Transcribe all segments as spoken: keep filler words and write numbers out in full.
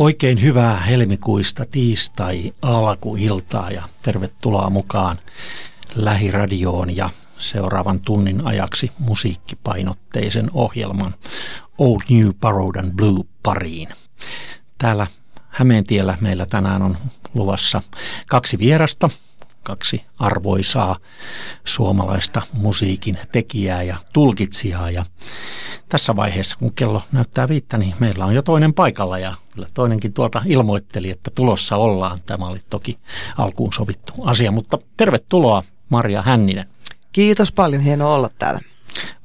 Oikein hyvää helmikuista tiistai-alkuiltaa ja tervetuloa mukaan Lähiradioon ja seuraavan tunnin ajaksi musiikkipainotteisen ohjelman Old New Borrowed and Blue pariin. Täällä Hämeentiellä meillä tänään on luvassa kaksi vierasta, kaksi arvoisaa suomalaista musiikin tekijää ja tulkitsijaa. Ja tässä vaiheessa, kun kello näyttää viittä, niin meillä on jo toinen paikalla ja kyllä toinenkin tuolta ilmoitteli, että tulossa ollaan. Tämä oli toki alkuun sovittu asia, mutta tervetuloa Maria Hänninen. Kiitos paljon, hienoa olla täällä.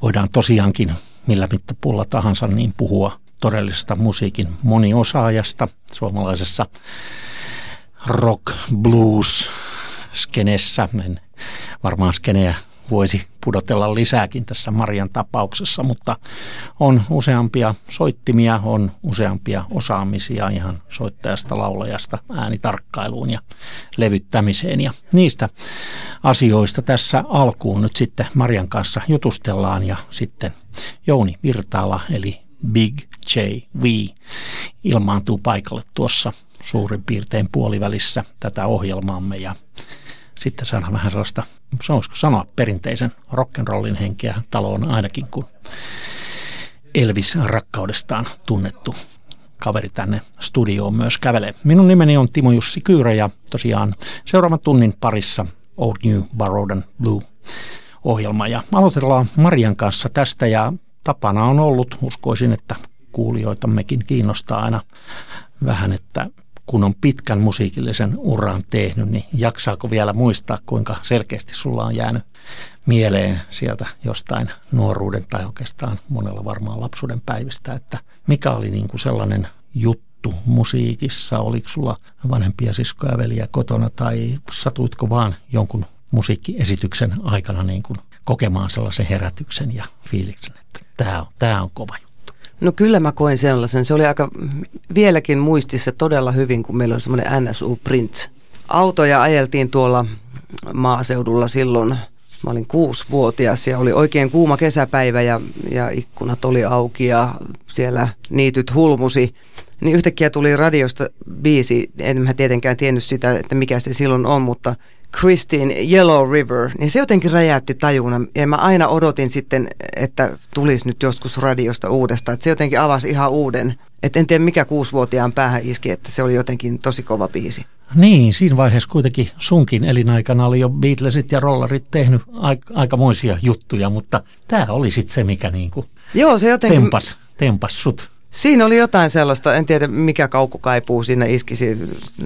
Voidaan tosiaankin millä mittapulla tahansa niin puhua todellisesta musiikin moniosaajasta suomalaisessa rock, blues, skenessä. En varmaan skenejä voisi pudotella lisääkin tässä Marian tapauksessa, mutta on useampia soittimia, on useampia osaamisia ihan soittajasta, laulajasta, äänitarkkailuun ja levyttämiseen. Ja niistä asioista tässä alkuun nyt sitten Marian kanssa jutustellaan ja sitten Jouni Virtala eli Big J V ilmaantuu paikalle tuossa suurin piirtein puolivälissä tätä ohjelmaamme ja sitten saadaan vähän sellaista, sanoisiko sanoa, perinteisen rock'n'rollin henkeä taloon ainakin, kun Elvis rakkaudestaan tunnettu kaveri tänne studioon myös kävelee. Minun nimeni on Timo Jussi Kyyrä ja tosiaan seuraavan tunnin parissa Old New Borrowed and Blue -ohjelma. Ja aloitellaan Marian kanssa tästä ja tapana on ollut, uskoisin, että kuulijoitammekin kiinnostaa aina vähän, että kun on pitkän musiikillisen uran tehnyt, niin jaksaako vielä muistaa, kuinka selkeästi sulla on jäänyt mieleen sieltä jostain nuoruuden tai oikeastaan monella varmaan lapsuuden päivistä, että mikä oli niin kuin sellainen juttu musiikissa, oliko sulla vanhempia siskoja ja veliä kotona tai satuitko vaan jonkun musiikkiesityksen aikana niin kuin kokemaan sellaisen herätyksen ja fiiliksen, että tämä on, tämä on kova juttu. No kyllä mä koen sellaisen. Se oli aika vieläkin muistissa todella hyvin, kun meillä oli semmoinen N S U Prince. Autoja ajeltiin tuolla maaseudulla silloin. Mä olin kuusivuotias ja oli oikein kuuma kesäpäivä ja, ja ikkunat oli auki ja siellä niityt hulmusi. Niin yhtäkkiä tuli radiosta biisi. En mä tietenkään tiennyt sitä, että mikä se silloin on, mutta Christine Yellow River, niin se jotenkin räjäytti tajuna. Ja mä aina odotin sitten, että tulisi nyt joskus radiosta uudestaan. Että se jotenkin avasi ihan uuden. Että en tiedä mikä kuusivuotiaan päähän iski, että se oli jotenkin tosi kova biisi. Niin, siinä vaiheessa kuitenkin sunkin elinaikana oli jo Beatlesit ja rollarit tehnyt aik- aikamoisia juttuja, mutta tämä oli sitten se, mikä niinku Joo, se jotenkin tempas, tempas sut. Siinä oli jotain sellaista, en tiedä mikä kaukokaipuu siinä iskisi,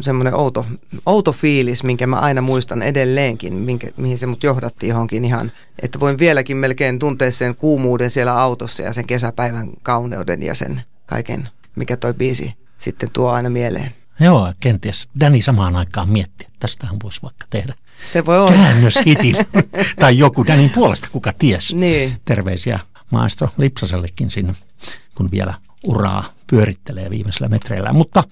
semmoinen outo, outo fiilis, minkä mä aina muistan edelleenkin, minkä, mihin se mut johdatti johonkin ihan. Että voin vieläkin melkein tuntea sen kuumuuden siellä autossa ja sen kesäpäivän kauneuden ja sen kaiken, mikä toi biisi sitten tuo aina mieleen. Joo, kenties Danny samaan aikaan miettii, että tästähän voisi vaikka tehdä. Se voi olla. Käännöshitin tai joku Dannyn puolesta, kuka ties. Niin. Terveisiä maestro Lipsasellekin sinne, kun vielä uraa pyörittelee viimeisellä metreillä. Mutta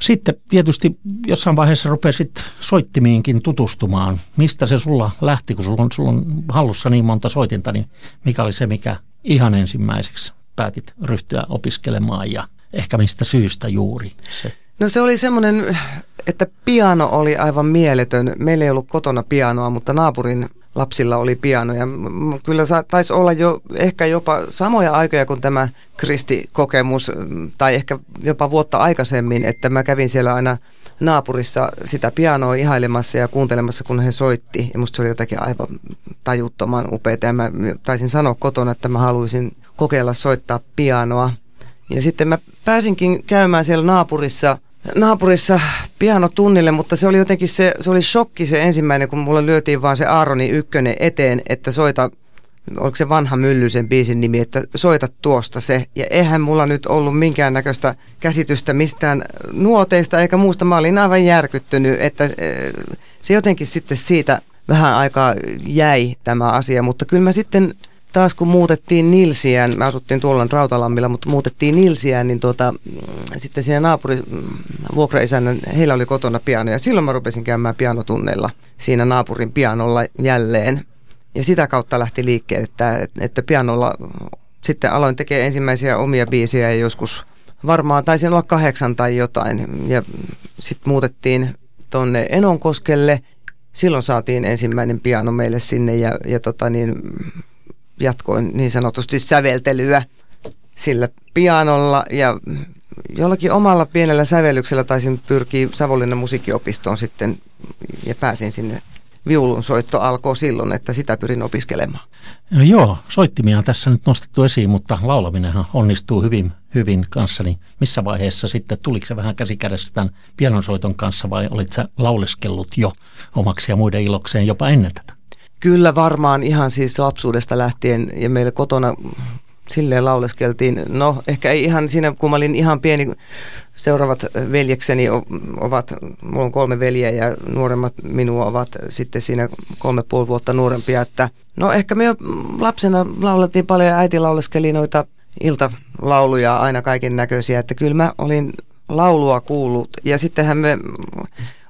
sitten tietysti jossain vaiheessa rupesit soittimiinkin tutustumaan. Mistä se sulla lähti, kun sulla on, sulla on hallussa niin monta soitinta, niin mikä oli se, mikä ihan ensimmäiseksi päätit ryhtyä opiskelemaan ja ehkä mistä syystä juuri se? No se oli semmoinen, että piano oli aivan mieletön. Meillä ei ollut kotona pianoa, mutta naapurin lapsilla oli piano ja kyllä taisi olla jo ehkä jopa samoja aikoja kuin tämä Kristi-kokemus tai ehkä jopa vuotta aikaisemmin, että mä kävin siellä aina naapurissa sitä pianoa ihailemassa ja kuuntelemassa, kun he soitti. Ja musta se oli jotakin aivan tajuttoman upeaa ja mä taisin sanoa kotona, että mä haluaisin kokeilla soittaa pianoa. Ja sitten mä pääsinkin käymään siellä naapurissa Naapurissa pianotunnille, mutta se oli jotenkin se, se oli shokki se ensimmäinen, kun mulle lyötiin vaan se Aaroni ykkönen eteen, että soita, oliko se vanha Myllysen biisin nimi, että soita tuosta se. Ja eihän mulla nyt ollut minkäännäköistä käsitystä mistään nuoteista eikä muusta. Mä olin aivan järkyttynyt, että se jotenkin sitten siitä vähän aikaa jäi tämä asia, mutta kyllä mä sitten taas kun muutettiin Nilsiään, me asuttiin tuolla Rautalammilla, mutta muutettiin Nilsiään, niin tuota, sitten siinä naapurin vuokraisännän, heillä oli kotona piano ja silloin mä rupesin käymään pianotunneilla siinä naapurin pianolla jälleen. Ja sitä kautta lähti liikkeelle, että, että pianolla sitten aloin tekemään ensimmäisiä omia biisejä ja joskus varmaan taisin olla kahdeksan tai jotain. Ja sitten muutettiin tuonne Enonkoskelle. Silloin saatiin ensimmäinen piano meille sinne ja, ja tota niin, jatkoin niin sanotusti säveltelyä sillä pianolla. Ja jollakin omalla pienellä sävellyksellä taisin pyrkiä Savonlinnan musiikkiopistoon sitten ja pääsin sinne. Viulunsoitto alkoi silloin, että sitä pyrin opiskelemaan. No joo, soittimia on tässä nyt nostettu esiin, mutta laulaminenhan onnistuu hyvin, hyvin kanssa. Niin missä vaiheessa sitten, tuliko se vähän käsikädessä tämän pianonsoiton kanssa vai olit sä lauleskellut jo omaksi ja muiden ilokseen jopa ennen tätä? Kyllä varmaan ihan siis lapsuudesta lähtien ja meillä kotona silleen lauleskeltiin. No ehkä ei ihan siinä, kun mä olin ihan pieni, seuraavat veljekseni ovat, mulla on kolme veljeä ja nuoremmat minua ovat sitten siinä kolme puoli vuotta nuorempia. Että, no ehkä me lapsena laulettiin paljon ja äiti lauleskeli noita iltalauluja aina kaiken näköisiä, että kyllä mä olin laulua kuullut ja sittenhän me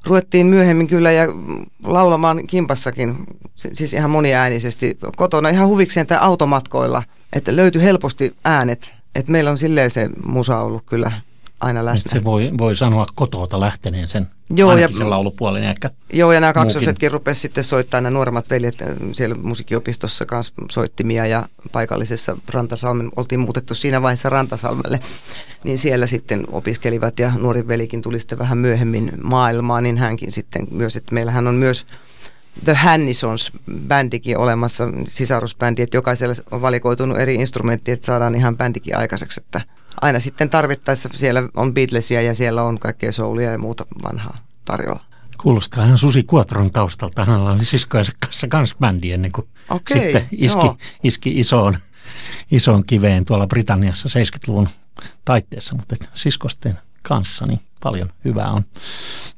ruvettiin myöhemmin kyllä ja laulamaan kimpassakin, siis ihan moniäänisesti kotona, ihan huvikseen tai automatkoilla, että löytyi helposti äänet, että meillä on silleen se musa ollut kyllä aina läsnä. Se voi, voi sanoa kotoota lähteneen sen, joo, ainakin ja, sen laulupuolen ehkä. Joo, ja nämä kaksosetkin rupesi sitten soittamaan, nämä nuoremmat veljet siellä musiikkiopistossa kanssa soittimia ja paikallisessa Rantasalmen, oltiin muutettu siinä vaiheessa Rantasalmelle, niin siellä sitten opiskelivat ja nuori velikin tuli sitten vähän myöhemmin maailmaan, niin hänkin sitten myös, että meillähän on myös The Hannisons -bändikin olemassa, sisarusbändi, että jokaisella on valikoitunut eri instrumentti, että saadaan ihan bändikin aikaiseksi, että aina sitten tarvittaessa siellä on Beatlesia ja siellä on kaikkea soulia ja muuta vanhaa tarjolla. Kuulostaa ihan Susi Kuotron taustalta. Hänellä oli siskojensa kanssa kans bändi ennen kuin okay, sitten iski, iski isoon, isoon kiveen tuolla Britanniassa seitsemänkymmentäluvun taitteessa, mutta siskosten kanssa niin paljon hyvää on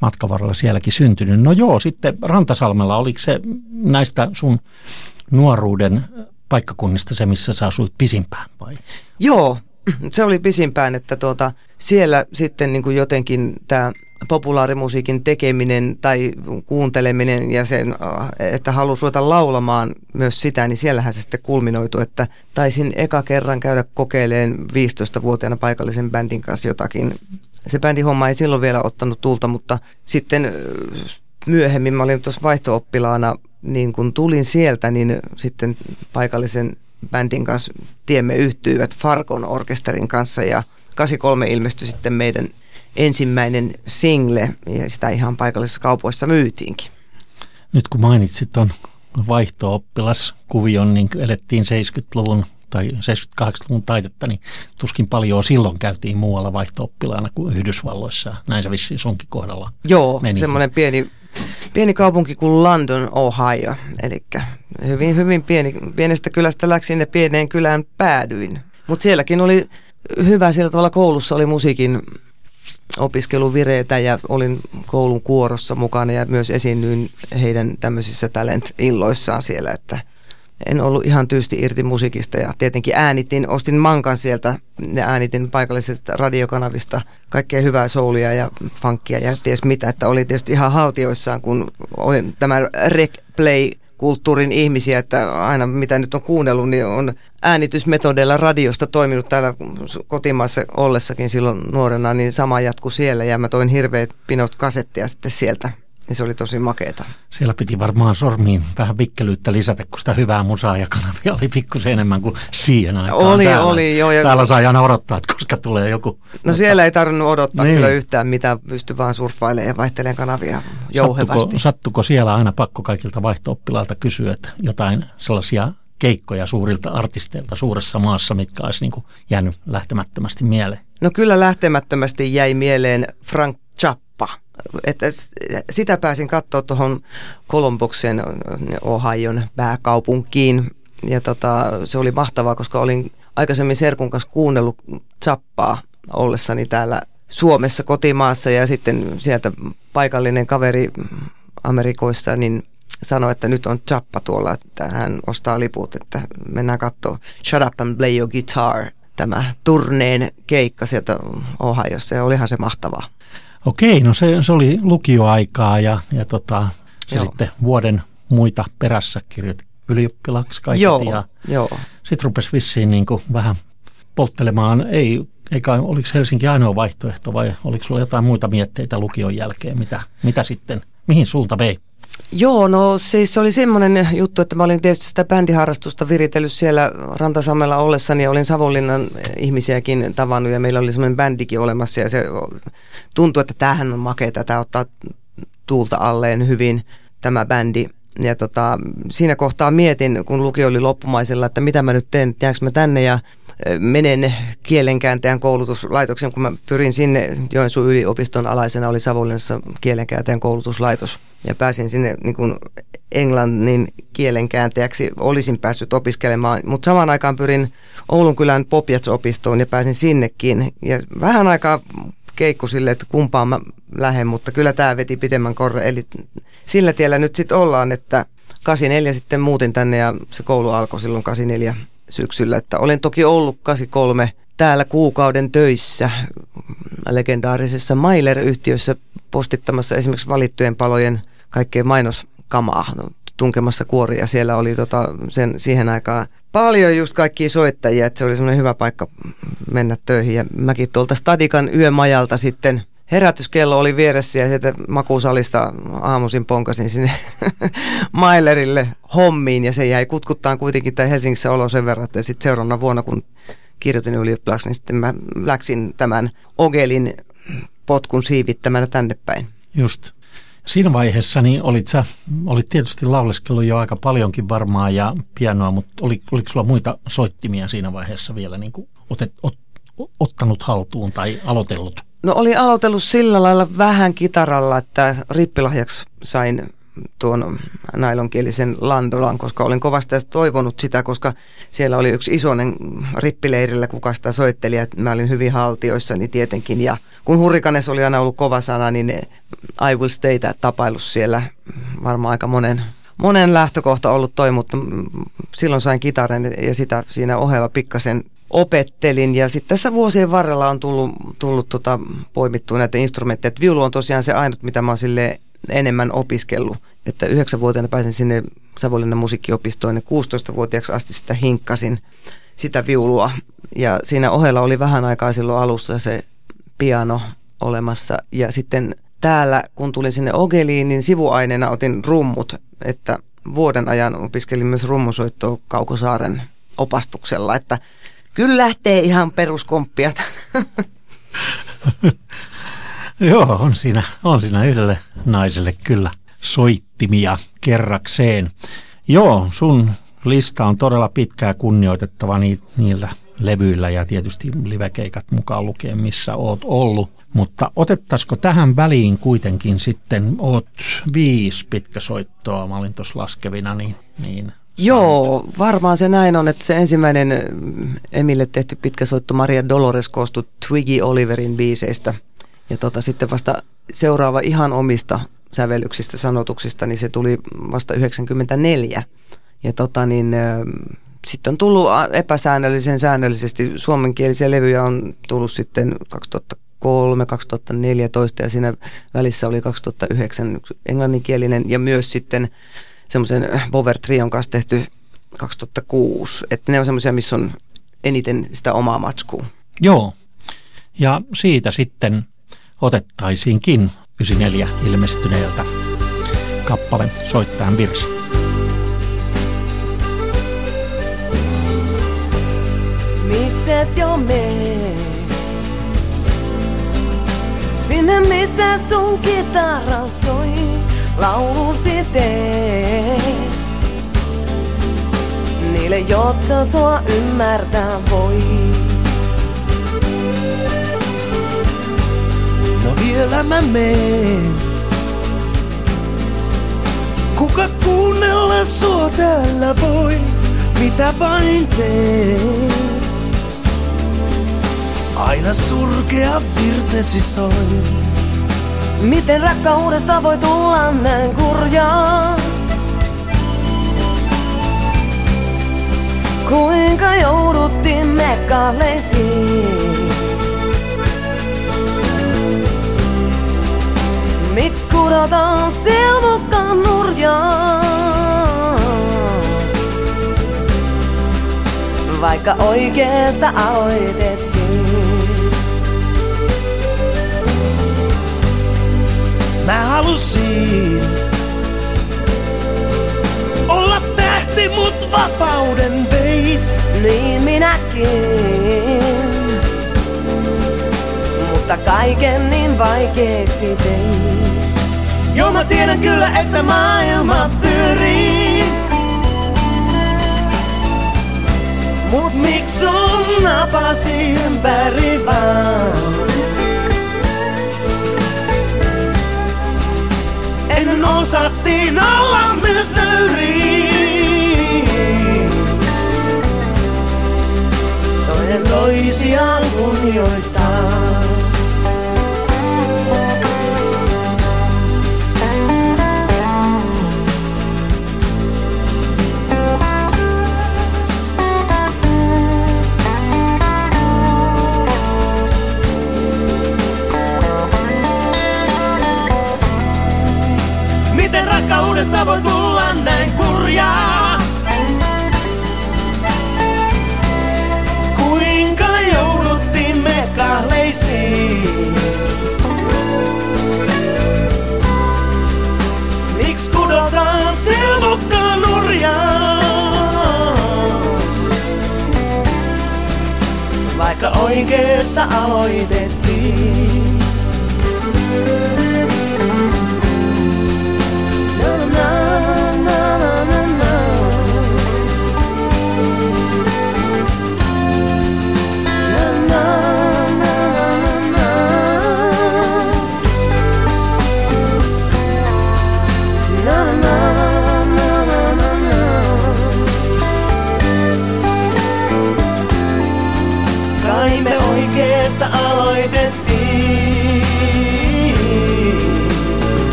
matkan varrella sielläkin syntynyt. No joo, sitten Rantasalmella, oliko se näistä sun nuoruuden paikkakunnista se, missä sä asuit pisimpään vai? Joo. Se oli pisimpään, että tuota, siellä sitten niin kuin jotenkin tämä populaarimusiikin tekeminen tai kuunteleminen ja sen, että halusi ruveta laulamaan myös sitä, niin siellähän se sitten kulminoitu, että taisin eka kerran käydä kokeileen viisitoistavuotiaana paikallisen bändin kanssa jotakin. Se bändihomma ei silloin vielä ottanut tulta, mutta sitten myöhemmin mä olin tuossa vaihto-oppilaana, niin kun tulin sieltä, niin sitten paikallisen bändin kanssa tiemme yhtyivät Farkon orkesterin kanssa ja kahdeksankymmentäkolme ilmestyi sitten meidän ensimmäinen single ja sitä ihan paikallisissa kaupoissa myytiinkin. Nyt kun mainitsit tuon vaihto-oppilaskuvion, niin elettiin seitsemänkymmentäluvun tai seitsemänkymmentäkahdeksanluvun taitetta, niin tuskin paljon silloin käytiin muualla vaihto-oppilaana kuin Yhdysvalloissa. Näin se vissiin sunkin kohdalla. Joo, semmoinen pieni... Pieni kaupunki kuin London, Ohio, eli hyvin, hyvin pieni, pienestä kylästä läksin ja pieneen kylään päädyin. Mutta sielläkin oli hyvä, sillä tavalla koulussa oli musiikin opiskeluvireitä ja olin koulun kuorossa mukana ja myös esiinnyin heidän tämmöisissä talent-illoissaan siellä, että en ollut ihan tyysti irti musiikista ja tietenkin äänitin, ostin mankan sieltä ja äänitin paikallisesta radiokanavista kaikkea hyvää soulia ja funkia ja ties mitä, että oli tietysti ihan haltioissaan, kun olin tämän rec-play-kulttuurin ihmisiä, että aina mitä nyt on kuunnellut, niin on äänitysmetodeilla radiosta toiminut täällä kotimaassa ollessakin silloin nuorena, niin sama jatkui siellä ja mä toin hirveät pinot kasettia sitten sieltä. Niin se oli tosi makeeta. Siellä piti varmaan sormiin vähän vikkelyyttä lisätä, kun sitä hyvää musaa ja kanavia oli pikkusen enemmän kuin siihen aikaan. Oli, täällä, oli, joo. Ja täällä sai aina odottaa, että koska tulee joku. No mutta siellä ei tarvinnut odottaa niin kyllä yhtään mitään, pystyi vaan surffailemaan ja vaihtelemaan kanavia jouhevasti. Sattuko, sattuko siellä aina pakko kaikilta vaihto-oppilailta kysyä, että jotain sellaisia keikkoja suurilta artisteilta suuressa maassa, mitkä olisi niin kuin jäänyt lähtemättömästi mieleen? No kyllä lähtemättömästi jäi mieleen Frank Zappa. Että sitä pääsin katsoa tuohon Kolumbuksen, Ohion pääkaupunkiin ja tota, se oli mahtavaa, koska olin aikaisemmin serkun kanssa kuunnellut Zappaa ollessani täällä Suomessa kotimaassa ja sitten sieltä paikallinen kaveri Amerikoissa niin sanoi, että nyt on Zappa tuolla, että hän ostaa liput, että mennään katsoa Shut Up and Play Your Guitar, tämä turneen keikka sieltä Ohiossa ja olihan se mahtavaa. Okei, no se, se oli lukioaikaa ja, ja tota, se sitten vuoden muita perässä kirjoitti ylioppilaksi kaikki. Joo, ja sitten rupesi vissiin niin kuin vähän polttelemaan, ei eikä, oliko Helsinki ainoa vaihtoehto vai oliko sulla jotain muita mietteitä lukion jälkeen? Mitä, mitä sitten, mihin suunta vei? Joo, no siis se oli semmoinen juttu, että mä olin tietysti sitä bändiharrastusta viritellyt siellä Rantasalmella ollessani ja olin Savonlinnan ihmisiäkin tavannut ja meillä oli semmoinen bändikin olemassa ja se tuntui, että tämähän on makeeta, tämä ottaa tuulta alleen hyvin tämä bändi. Ja tota, siinä kohtaa mietin, kun lukio oli loppumaisella, että mitä mä nyt teen, jäänkö mä tänne ja menen kielenkääntäjän koulutuslaitoksen, kun mä pyrin sinne. Joensuun yliopiston alaisena oli Savonlinnassa kielenkääntäjän koulutuslaitos ja pääsin sinne niin kuin englannin kielenkääntäjäksi, olisin päässyt opiskelemaan, mutta samaan aikaan pyrin Oulunkylän Pop/Jazz-opistoon ja pääsin sinnekin ja vähän aikaa keikku sille, että kumpaan mä lähden, mutta kyllä tämä veti pitemmän korren. Eli sillä tiellä nyt sitten ollaan, että kahdeksankymmentäneljä sitten muutin tänne ja se koulu alkoi silloin kahdeksankymmentäneljä syksyllä. Että olen toki ollut kahdeksankymmentäkolme täällä kuukauden töissä legendaarisessa Mailer-yhtiössä postittamassa esimerkiksi valittujen palojen kaikkea mainoskamaa, tunkemassa kuoria. Siellä oli tota sen, siihen aikaan paljon just kaikkia soittajia, että se oli semmoinen hyvä paikka mennä töihin. Ja mäkin tuolta Stadikan yömajalta sitten, herätyskello oli vieressä ja sieltä makuusalista aamuisin ponkasin sinne Mailerille hommiin. Ja se jäi kutkuttaan kuitenkin tämä Helsingissä olo sen verran, että sitten seuraavana vuonna, kun kirjoitin ylioppilaaksi, niin sitten mä läksin tämän Ogelin potkun siivittämänä tänne päin. Just. Siinä vaiheessa niin olit, sä, olit tietysti lauleskellut jo aika paljonkin varmaan ja pianoa, mutta oli, oliko sulla muita soittimia siinä vaiheessa vielä niin kuin otet, ot, ottanut haltuun tai aloitellut? No olin aloitellut sillä lailla vähän kitaralla, että rippilahjaksi sain tuon nailonkielisen Landolan, koska olin kovasti toivonut sitä, koska siellä oli yksi isoinen rippileirillä, kuka sitä soitteli, että mä olin hyvin haltioissani tietenkin. Ja kun Hurrikanes oli aina ollut kova sana, niin ne I Will Stay -tapailu siellä varmaan aika monen, monen lähtökohta ollut toi, mutta silloin sain kitaran ja sitä siinä ohella pikkasen opettelin ja sitten tässä vuosien varrella on tullut, tullut tota, poimittua näitä instrumentteja. Et viulu on tosiaan se ainut, mitä mä oon silleen enemmän opiskellut. Että yhdeksänvuotiaana pääsin sinne Savonlinnan musiikkiopistoon ja kuusitoistavuotiaaksi asti sitä hinkkasin sitä viulua. Ja siinä ohella oli vähän aikaa silloin alussa se piano olemassa. Ja sitten täällä, kun tulin sinne Ogeliin, niin sivuaineena otin rummut. Että vuoden ajan opiskelin myös rummusoittoa Kaukosaaren opastuksella. Että kyllä lähtee ihan peruskomppia. Joo, on siinä, on siinä yhdelle naiselle kyllä soittimia kerrakseen. Joo, sun lista on todella pitkää kunnioitettava ni, niillä levyillä ja tietysti livekeikat mukaan lukien, missä oot ollut. Mutta otettaisiko tähän väliin kuitenkin sitten, oot viisi pitkäsoittoa, mä olin tuossa laskevina, niin... niin. Joo, varmaan se näin on, että se ensimmäinen Emille tehty pitkäsoitto Maria Dolores koostui Twiggy Oliverin biiseistä. Ja tota, sitten vasta seuraava ihan omista sävellyksistä, sanotuksista, niin se tuli vasta yhdeksänkymmentäneljä. Ja tota, niin, äh, sitten on tullut epäsäännöllisen säännöllisesti. Suomenkielisiä levyjä on tullut sitten kaksituhattakolme kaksituhattaneljätoista ja siinä välissä oli kaksituhattayhdeksän englanninkielinen ja myös sitten semmoisen Bover Trion kanssa tehty kaksituhattakuusi, että ne on semmoisia, missä on eniten sitä omaa matskua. Joo, ja siitä sitten otettaisiinkin yhdeksänkymmentäneljä ilmestyneeltä kappale Soittajan virsi. Mikset jo mee sinne, missä sun kitara soi, laulusi tee niille, jotka sua ymmärtää voi. No vielä mä meen, kuka kuunnella sua täällä voi, mitä vain teen. Aina surkea virtesi soi. Miten rakkaudesta voi tulla näin kurjaa? Kuinka jouduttiin me kalleisiin? Miks kudotaan silmukkaan nurjaa? Vaikka oikeesta aloitettiin. halusin olla tähti, mut vapauden veit. Niin minäkin, mutta kaiken niin vaikeeksi tein. Joo, mä tiedän kyllä, että maailma pyörii, mut miks sun napasi ympäri vaan? Ennen osattiin olla myös nöyriin, toinen toisiaan kunnioittaa. Rakkaudesta voi tulla näin kurjaa, kuinka jouduttiin me kahleisiin? Miks kudotaan silmukkaan nurjaa, vaikka oikeesta aloitettiin?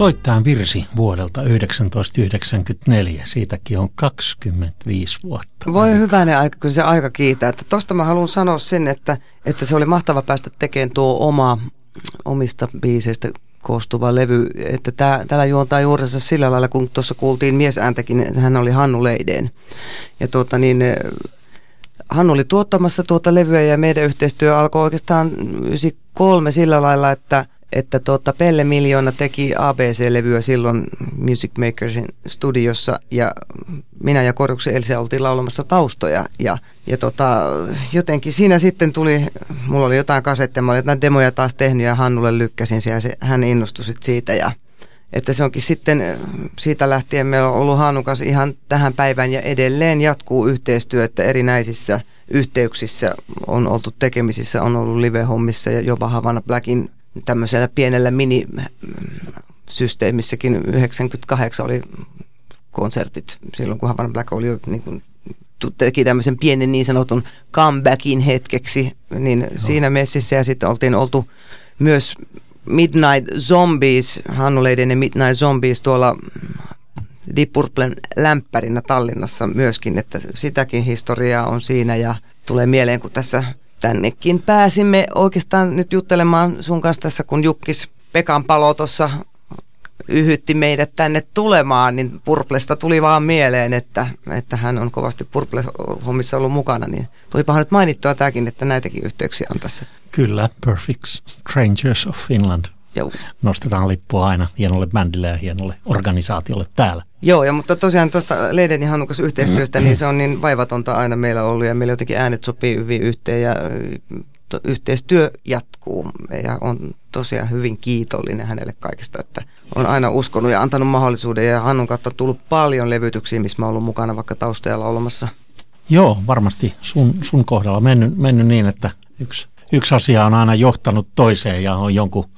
Soittaan virsi vuodelta yhdeksäntoista yhdeksänkymmentäneljä, siitäkin on kaksikymmentäviisi vuotta. Voi hyvänen aika, kun se aika kiitää. Että tosta mä haluan sanoa sen, että, että se oli mahtava päästä tekemään tuo oma, omista biiseistä koostuva levy. Että tää, täällä juontaa juurensa sillä lailla, kun tuossa kuultiin miesääntäkin, hän oli Hannu Leiden. Ja tuota niin... Hannu oli tuottamassa tuota levyä ja meidän yhteistyö alkoi oikeastaan yhdeksänkymmentäkolme sillä lailla, että, että tuota Pelle Miljoona teki A B C-levyä silloin Music Makersin studiossa ja minä ja Korjuksen Elsa oltiin laulamassa taustoja ja, ja tota, jotenkin siinä sitten tuli, mulla oli jotain kasetteja, mä olin jotain demoja taas tehnyt ja Hannulle lykkäsin sen ja se, hän innostui sit siitä ja että se onkin sitten, siitä lähtien meillä on ollut Hannun kanssa ihan tähän päivään ja edelleen jatkuu yhteistyö, että erinäisissä yhteyksissä on oltu tekemisissä, on ollut live-hommissa ja jopa Havana Blackin tämmöisellä pienellä minisysteemissäkin yhdeksänkymmentäkahdeksan oli konsertit silloin, kun Havana Black oli jo niin kuin teki tämmöisen pienen niin sanotun comebackin hetkeksi, niin no. Siinä messissä ja sitten oltiin oltu myös Midnight Zombies, Hannu Leiden ja Midnight Zombies tuolla Deep Purplen lämpärinä Tallinnassa myöskin, että sitäkin historiaa on siinä ja tulee mieleen, kun tässä tännekin pääsimme oikeastaan nyt juttelemaan sun kanssa tässä, kun Jukkis Pekan Palo tuossa yhytti meidät tänne tulemaan, niin Purplesta tuli vaan mieleen, että, että hän on kovasti Purple-hommissa ollut mukana, niin tulipahan nyt mainittua tämäkin, että näitäkin yhteyksiä on tässä. Kyllä, Perfect Strangers of Finland. Joo. Nostetaan lippua aina hienolle bändille ja hienolle organisaatiolle täällä. Joo, ja mutta tosiaan tuosta Leiden ja Hannun kanssa yhteistyöstä, niin se on niin vaivatonta aina meillä ollut ja meillä jotenkin äänet sopii hyvin yhteen ja yhteistyö jatkuu ja on tosiaan hyvin kiitollinen hänelle kaikesta, että on aina uskonut ja antanut mahdollisuuden ja Hannun kautta on tullut paljon levytyksiä, missä mä oon ollut mukana vaikka taustajalla olemassa. Joo, varmasti sun, sun kohdalla on mennyt, mennyt niin, että yksi, yksi asia on aina johtanut toiseen ja on jonkun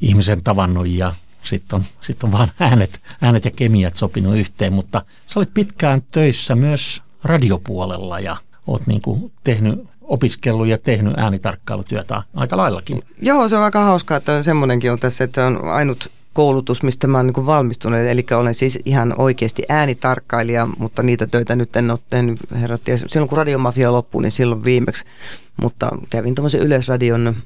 ihmisen tavannut ja sitten on, sit on vaan äänet, äänet ja kemiat sopinut yhteen, mutta sä olit pitkään töissä myös radiopuolella ja oot niinku tehnyt opiskellut ja tehnyt äänitarkkailutyötä aika laillakin. Joo, se on aika hauskaa, että semmoinenkin on tässä, että on ainut koulutus, mistä mä oon niin kuin valmistunut. Eli olen siis ihan oikeasti äänitarkkailija, mutta niitä töitä nyt en ole tehnyt, herrat. Silloin kun Radiomafia loppui, niin silloin viimeksi. Mutta kävin tuommoisen Yleisradion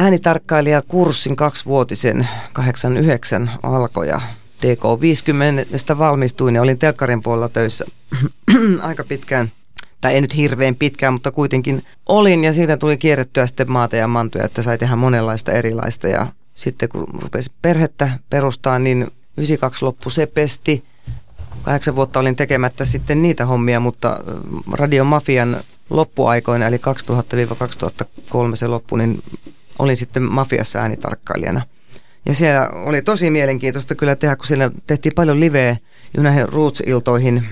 äänitarkkailijakurssin kaksivuotisen kahdeksankymmentäyhdeksän alkoi ja T K viisikymmentä valmistuin ja olin telkkarin puolella töissä aika pitkään. Tai ei nyt hirveän pitkään, mutta kuitenkin olin ja siitä tuli kierrettyä sitten maata ja mantuja, että sai tehdä monenlaista erilaista. Ja sitten kun rupesin perhettä perustaa, niin yhdeksänkymmentäkaksi loppu se pesti. Kahdeksan vuotta olin tekemättä sitten niitä hommia, mutta radiomafian loppuaikoina, eli kaksituhatta kaksituhattakolme se loppu, niin olin sitten mafiassa äänitarkkailijana. Ja siellä oli tosi mielenkiintoista kyllä tehdä, kun siellä tehtiin paljon liveä United Roots-iltoihin,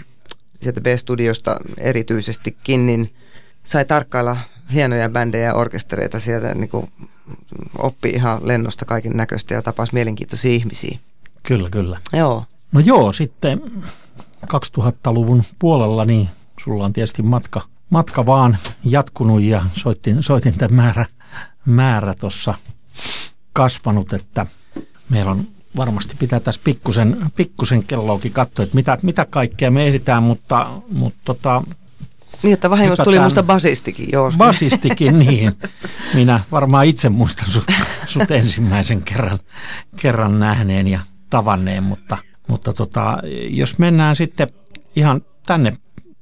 sieltä B-studiosta erityisestikin, niin sai tarkkailla hienoja bändejä ja orkestereita sieltä, niin kuin oppi ihan lennosta kaiken näköistä ja tapasi mielenkiintoisia ihmisiä. Kyllä, kyllä. Joo. No joo, sitten kaksituhattaluvun puolella, niin sulla on tietysti matka, matka vaan jatkunut ja soitin, soitin tämän määrä, määrä tuossa kasvanut, että meillä on varmasti pitää tässä pikkusen, pikkusen kelloakin katsoa, että mitä, mitä kaikkea me esitään, mutta... mutta tota, niin, että vahingossa tuli musta basistikin. Joo. Basistikin, niin. Minä varmaan itse muistan sut, sut ensimmäisen kerran, kerran nähneen ja tavanneen, mutta, mutta tota, jos mennään sitten ihan tänne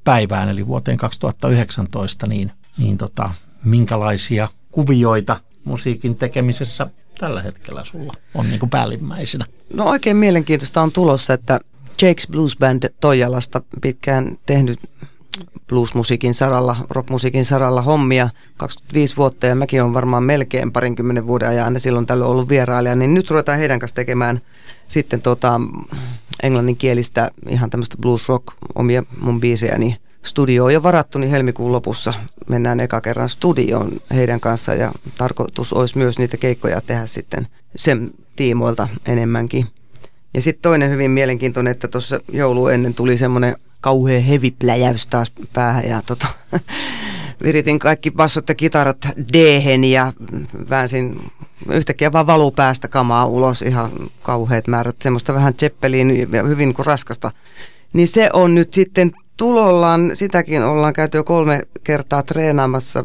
päivään, eli vuoteen kaksituhattayhdeksäntoista, niin, niin tota, minkälaisia kuvioita musiikin tekemisessä tällä hetkellä sulla on niin kuin päällimmäisenä? No oikein mielenkiintoista on tulossa, että Jake's Blues Band Toijalasta pitkään tehnyt bluesmusiikin saralla, rockmusiikin saralla hommia kaksikymmentäviisi vuotta ja mäkin olen varmaan melkein parinkymmenen vuoden ajan ja silloin tällöin ollut vierailija, niin nyt ruvetaan heidän kanssa tekemään sitten tota englanninkielistä ihan tämmöistä blues rock omia mun biisejäni. Studio on jo varattu, niin helmikuun lopussa mennään eka kerran studioon heidän kanssaan ja tarkoitus olisi myös niitä keikkoja tehdä sitten sen tiimoilta enemmänkin. Ja sitten toinen hyvin mielenkiintoinen, että tuossa joulua ennen tuli semmoinen kauhean hevipläjäys taas päähän ja tota, viritin kaikki bassot ja kitarat D-hen ja väänsin yhtäkkiä vaan valuu päästä kamaa ulos ihan kauheat määrät, semmoista vähän Zeppelin ja hyvin kuin raskasta, niin se on nyt sitten tulollaan, sitäkin ollaan käyty jo kolme kertaa treenaamassa.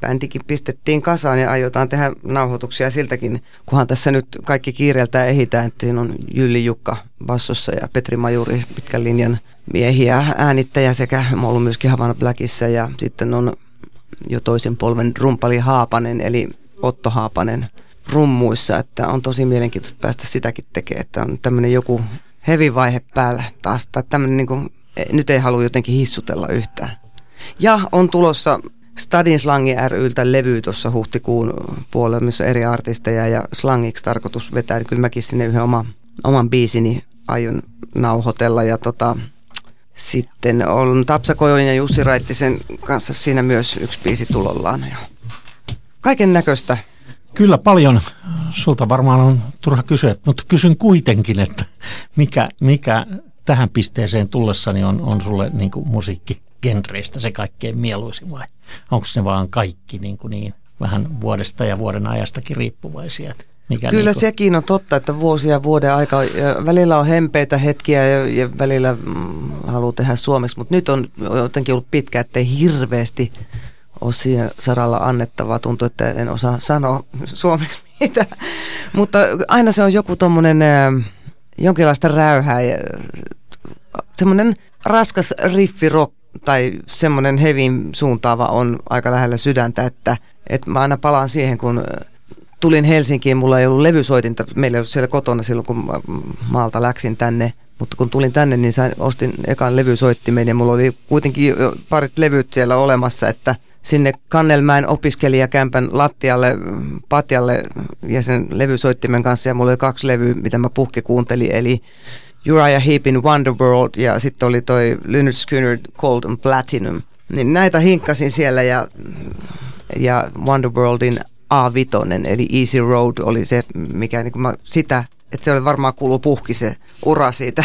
Bändikin pistettiin kasaan ja aiotaan tehdä nauhoituksia siltäkin, kunhan tässä nyt kaikki kiireeltään ehitään. Että siinä on Jylli Jukka bassossa ja Petri Majuri pitkän linjan miehiä, äänittäjä sekä mä ollut myöskin Havana Blackissa. Ja sitten on jo toisen polven rumpali Haapanen eli Otto Haapanen rummuissa. Että on tosi mielenkiintoista päästä sitäkin tekemään, että on tämmöinen joku hevivaihe päällä taas tai tämmöinen niin kuin... Nyt ei halua jotenkin hissutella yhtään. Ja on tulossa Stadin Slangi ry:ltä levy tuossa huhtikuun puolella, missä on eri artisteja ja slangiksi tarkoitus vetää. Kyllä mäkin sinne yhden oma, oman biisini aion nauhoitella. Ja tota, sitten on Tapsa Kojon ja Jussi Raittisen kanssa siinä myös yksi biisi tulollaan. Kaiken näköistä. Kyllä paljon. Sulta varmaan on turha kysyä, mutta kysyn kuitenkin, että mikä... mikä tähän pisteeseen tullessani on, on sulle niin kuin musiikkigenreistä se kaikkein mieluisin vai onko ne vaan kaikki niin, kuin niin vähän vuodesta ja vuoden ajastakin riippuvaisia? Mikä Kyllä niin kuin... sekin on totta, että vuosia vuoden aika välillä on hempeitä hetkiä ja, ja välillä mm, haluaa tehdä suomeksi, mutta nyt on jotenkin ollut pitkä, ettei hirveästi ole siinä saralla annettavaa. Tuntuu, että en osaa sanoa suomeksi mitään, mutta aina se on joku tommonen... jonkinlaista räyhää ja semmoinen raskas riffirock tai semmoinen hevin suuntaava on aika lähellä sydäntä, että, että mä aina palaan siihen, kun tulin Helsinkiin, mulla ei ollut levysoitinta, meillä ei ollut siellä kotona silloin, kun maalta läksin tänne, mutta kun tulin tänne, niin sain, ostin ekan levysoittimen ja mulla oli kuitenkin parit levyt siellä olemassa, että sinne Kannelmäen opiskelijakämpän lattialle, patjalle ja sen levysoittimen kanssa. Ja mulla oli kaksi levyä, mitä mä puhki kuuntelin. Eli Uriah Heepin Wonderworld ja sitten oli toi Lynyrd Skynyrd Gold and Platinum. Niin näitä hinkkasin siellä ja, ja Wonderworldin A viisi, eli Easy Road oli se, mikä niin mä sitä, että se oli varmaan kuulu puhki se ura siitä.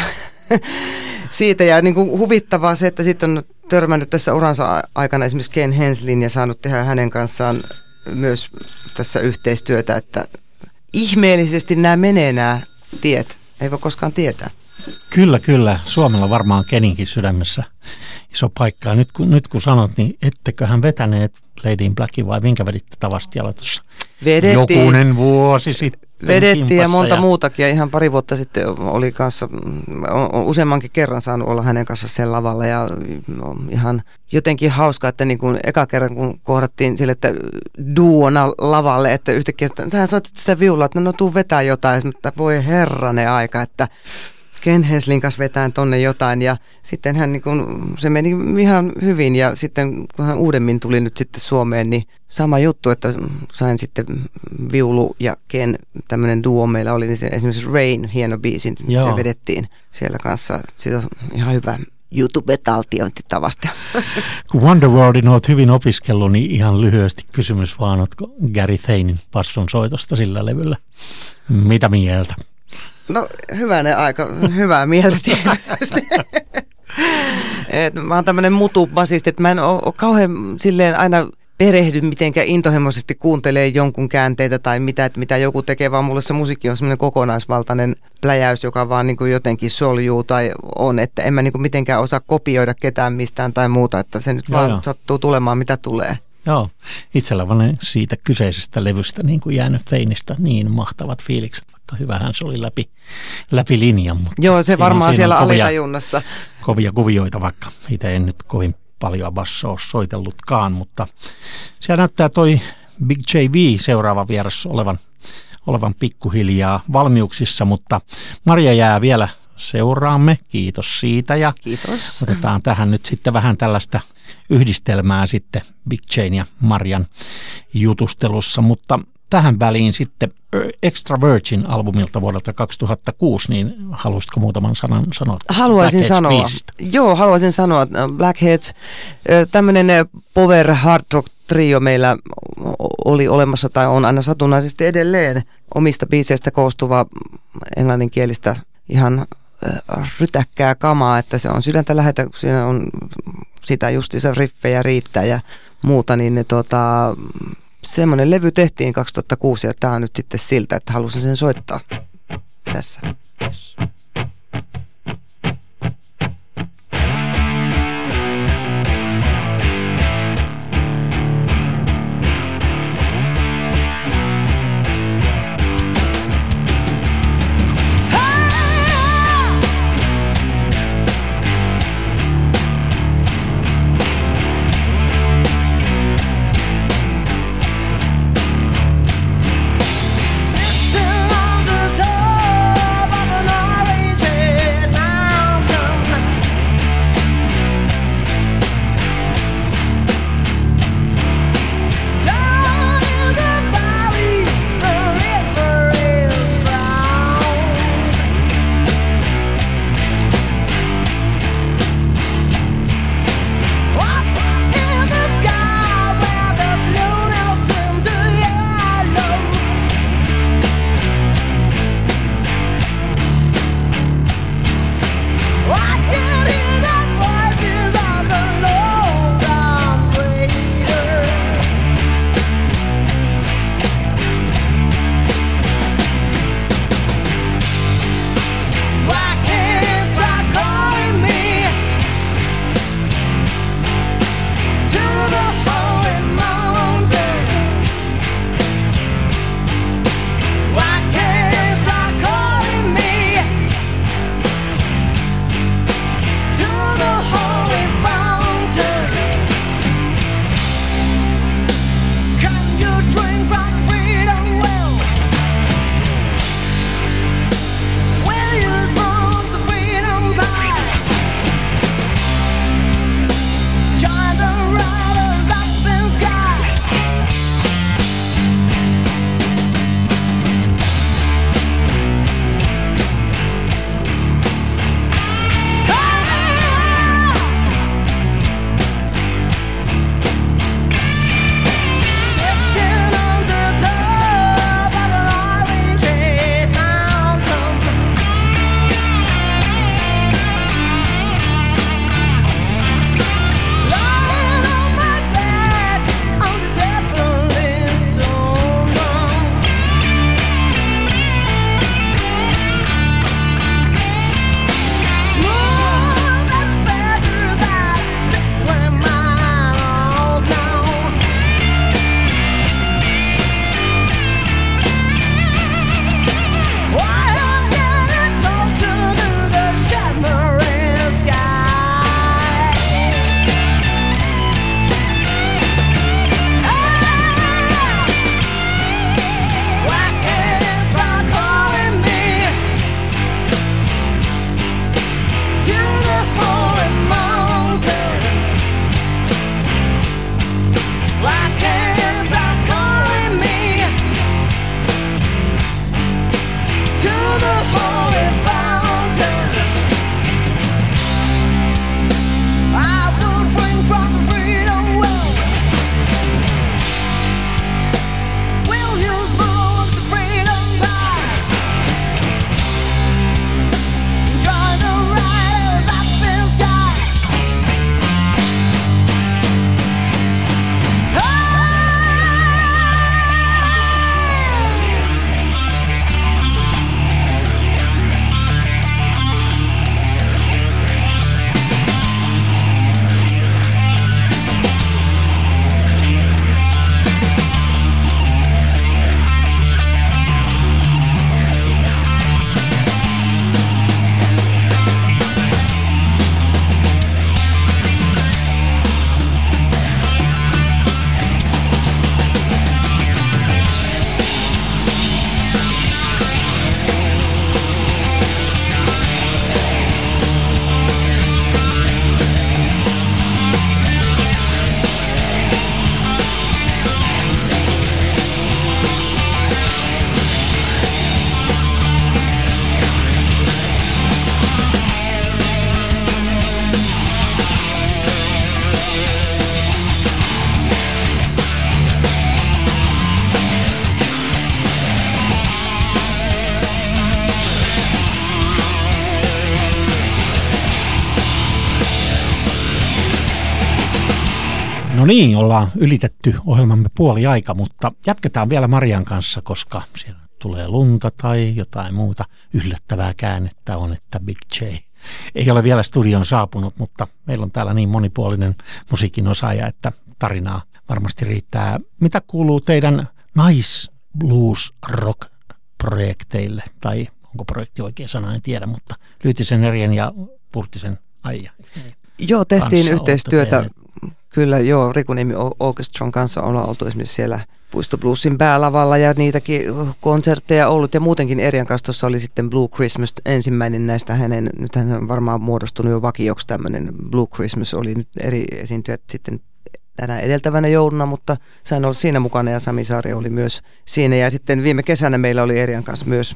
siitä ja niin kuin huvittavaa se, että sitten on törmännyt tässä uransa aikana esimerkiksi Ken Hensleyn ja saanut tehdä hänen kanssaan myös tässä yhteistyötä, että ihmeellisesti nämä menee nämä tiet, ei voi koskaan tietää. Kyllä, kyllä. Suomella varmaan Keninkin sydämessä iso paikka. Nyt kun, nyt kun sanot, niin etteköhän vetäneet Lady in Blackin vai minkä veditte Tavastialla tuossa Vedettiin, jokunen vuosi sitten. Vedettiin ja monta ja... muutakin ja ihan pari vuotta sitten oli kanssa, on useammankin kerran saanut olla hänen kanssa sen lavalla ja ihan jotenkin hauska, että niin kuin eka kerran kun kohdattiin sille, että duona lavalle, että yhtäkkiä, sähän soitit sitä viulua, että no tuu vetää jotain, mutta voi herranen aika, että Ken Henslin kanssa vetään tonne jotain ja sitten hän niin kuin, se meni ihan hyvin ja sitten kun hän uudemmin tuli nyt sitten Suomeen, niin sama juttu, että sain sitten viulu ja Ken, tämmöinen duo meillä oli, niin se esimerkiksi Rain, hieno biisi, se vedettiin siellä kanssa, siitä on ihan hyvä YouTube-taltiointitavasta. Kun Wonderworldin olet hyvin opiskellut, niin ihan lyhyesti kysymys vaan, oletko Gary Thainin basson soitosta sillä levyllä? Mitä mieltä? No hyvänä aika, hyvää mieltä tietysti. Et mä oon tämmönen mutubasisti, että mä en oo kauhean silleen aina perehdy mitenkään intohimoisesti kuuntelee jonkun käänteitä tai mitä, että mitä joku tekee, vaan mulle se musiikki on semmoinen kokonaisvaltainen pläjäys, joka vaan niin kuin jotenkin soljuu tai on, että en mä niin kuin mitenkään osaa kopioida ketään mistään tai muuta, että se nyt vaan joo, sattuu tulemaan mitä tulee. Joo, itsellä vaan siitä kyseisestä levystä niin kuin jäänyt Thainista niin mahtavat fiilikset, vaikka hyvähän se oli läpi, läpi linjan. Joo, se varmaan siellä kovia, alitajunnassa. Kovia kuvioita, vaikka itse en nyt kovin paljon bassoa soitellutkaan, mutta siellä näyttää toi Big J V seuraava vieras olevan, olevan pikkuhiljaa valmiuksissa, mutta Maria jää vielä seuraamme. Kiitos siitä ja kiitos. Otetaan tähän nyt sitten vähän tällaista yhdistelmää sitten Big Jane ja Marian jutustelussa, mutta tähän väliin sitten Extra Virgin-albumilta vuodelta kaksituhattakuusi, niin haluaisitko muutaman sanan sanoa? Haluaisin sanoa. Joo, haluaisin sanoa Blackheads, tämmöinen power hard rock trio meillä oli olemassa tai on aina satunnaisesti edelleen omista biiseistä koostuva englanninkielistä ihan rytäkkää kamaa, että se on sydäntä lähetä, kun siinä on sitä justiinsa riffejä riittää ja muuta, niin ne tota, semmoinen levy tehtiin kaksituhattakuusi ja tämä on nyt sitten siltä, että halusin sen soittaa tässä. Sit down the door, No niin, ollaan ylitetty ohjelmamme puoli aika, mutta jatketaan vielä Marian kanssa, koska siellä tulee lunta tai jotain muuta yllättävää käännettä on, että Big J ei ole vielä studioon saapunut, mutta meillä on täällä niin monipuolinen musiikin osaaja, että tarinaa varmasti riittää. Mitä kuuluu teidän nais blues rock projekteille, tai onko projekti oikea sana, en tiedä, mutta Lyytisen, Erjan ja Purttisen Aija. Joo, tehtiin yhteistyötä. Kyllä, joo, Rikunimi Orchestran kanssa ollaan oltu esimerkiksi siellä Puistobluesin päälavalla ja niitäkin konsertteja ollut. Ja muutenkin Erjan kanssa tuossa oli sitten Blue Christmas, ensimmäinen näistä hänen, nyt hän on varmaan muodostunut jo vakioksi tämmöinen. Blue Christmas oli nyt eri esiintyjät sitten tänä edeltävänä jouluna, mutta sain olla siinä mukana ja Sami Saari oli myös siinä. Ja sitten viime kesänä meillä oli Erjan kanssa myös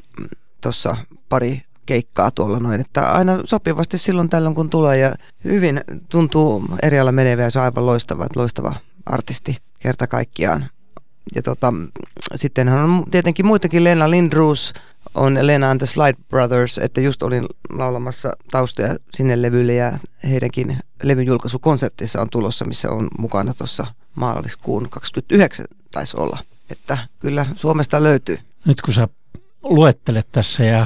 tuossa pari keikkaa tuolla noin, että aina sopivasti silloin tällöin kun tulee ja hyvin tuntuu Erjalla menevää, se on aivan loistava, loistava artisti kerta kaikkiaan. Ja tota, sittenhän on tietenkin muitakin, Lena Lindroos on Lena and the Slide Brothers, että just olin laulamassa taustoja sinne levylle ja heidänkin levyn julkaisukonsertissa on tulossa, missä on mukana tuossa maaliskuun kaksikymmentäyhdeksän taisi olla, että kyllä Suomesta löytyy. Nyt kun sä luettelet tässä ja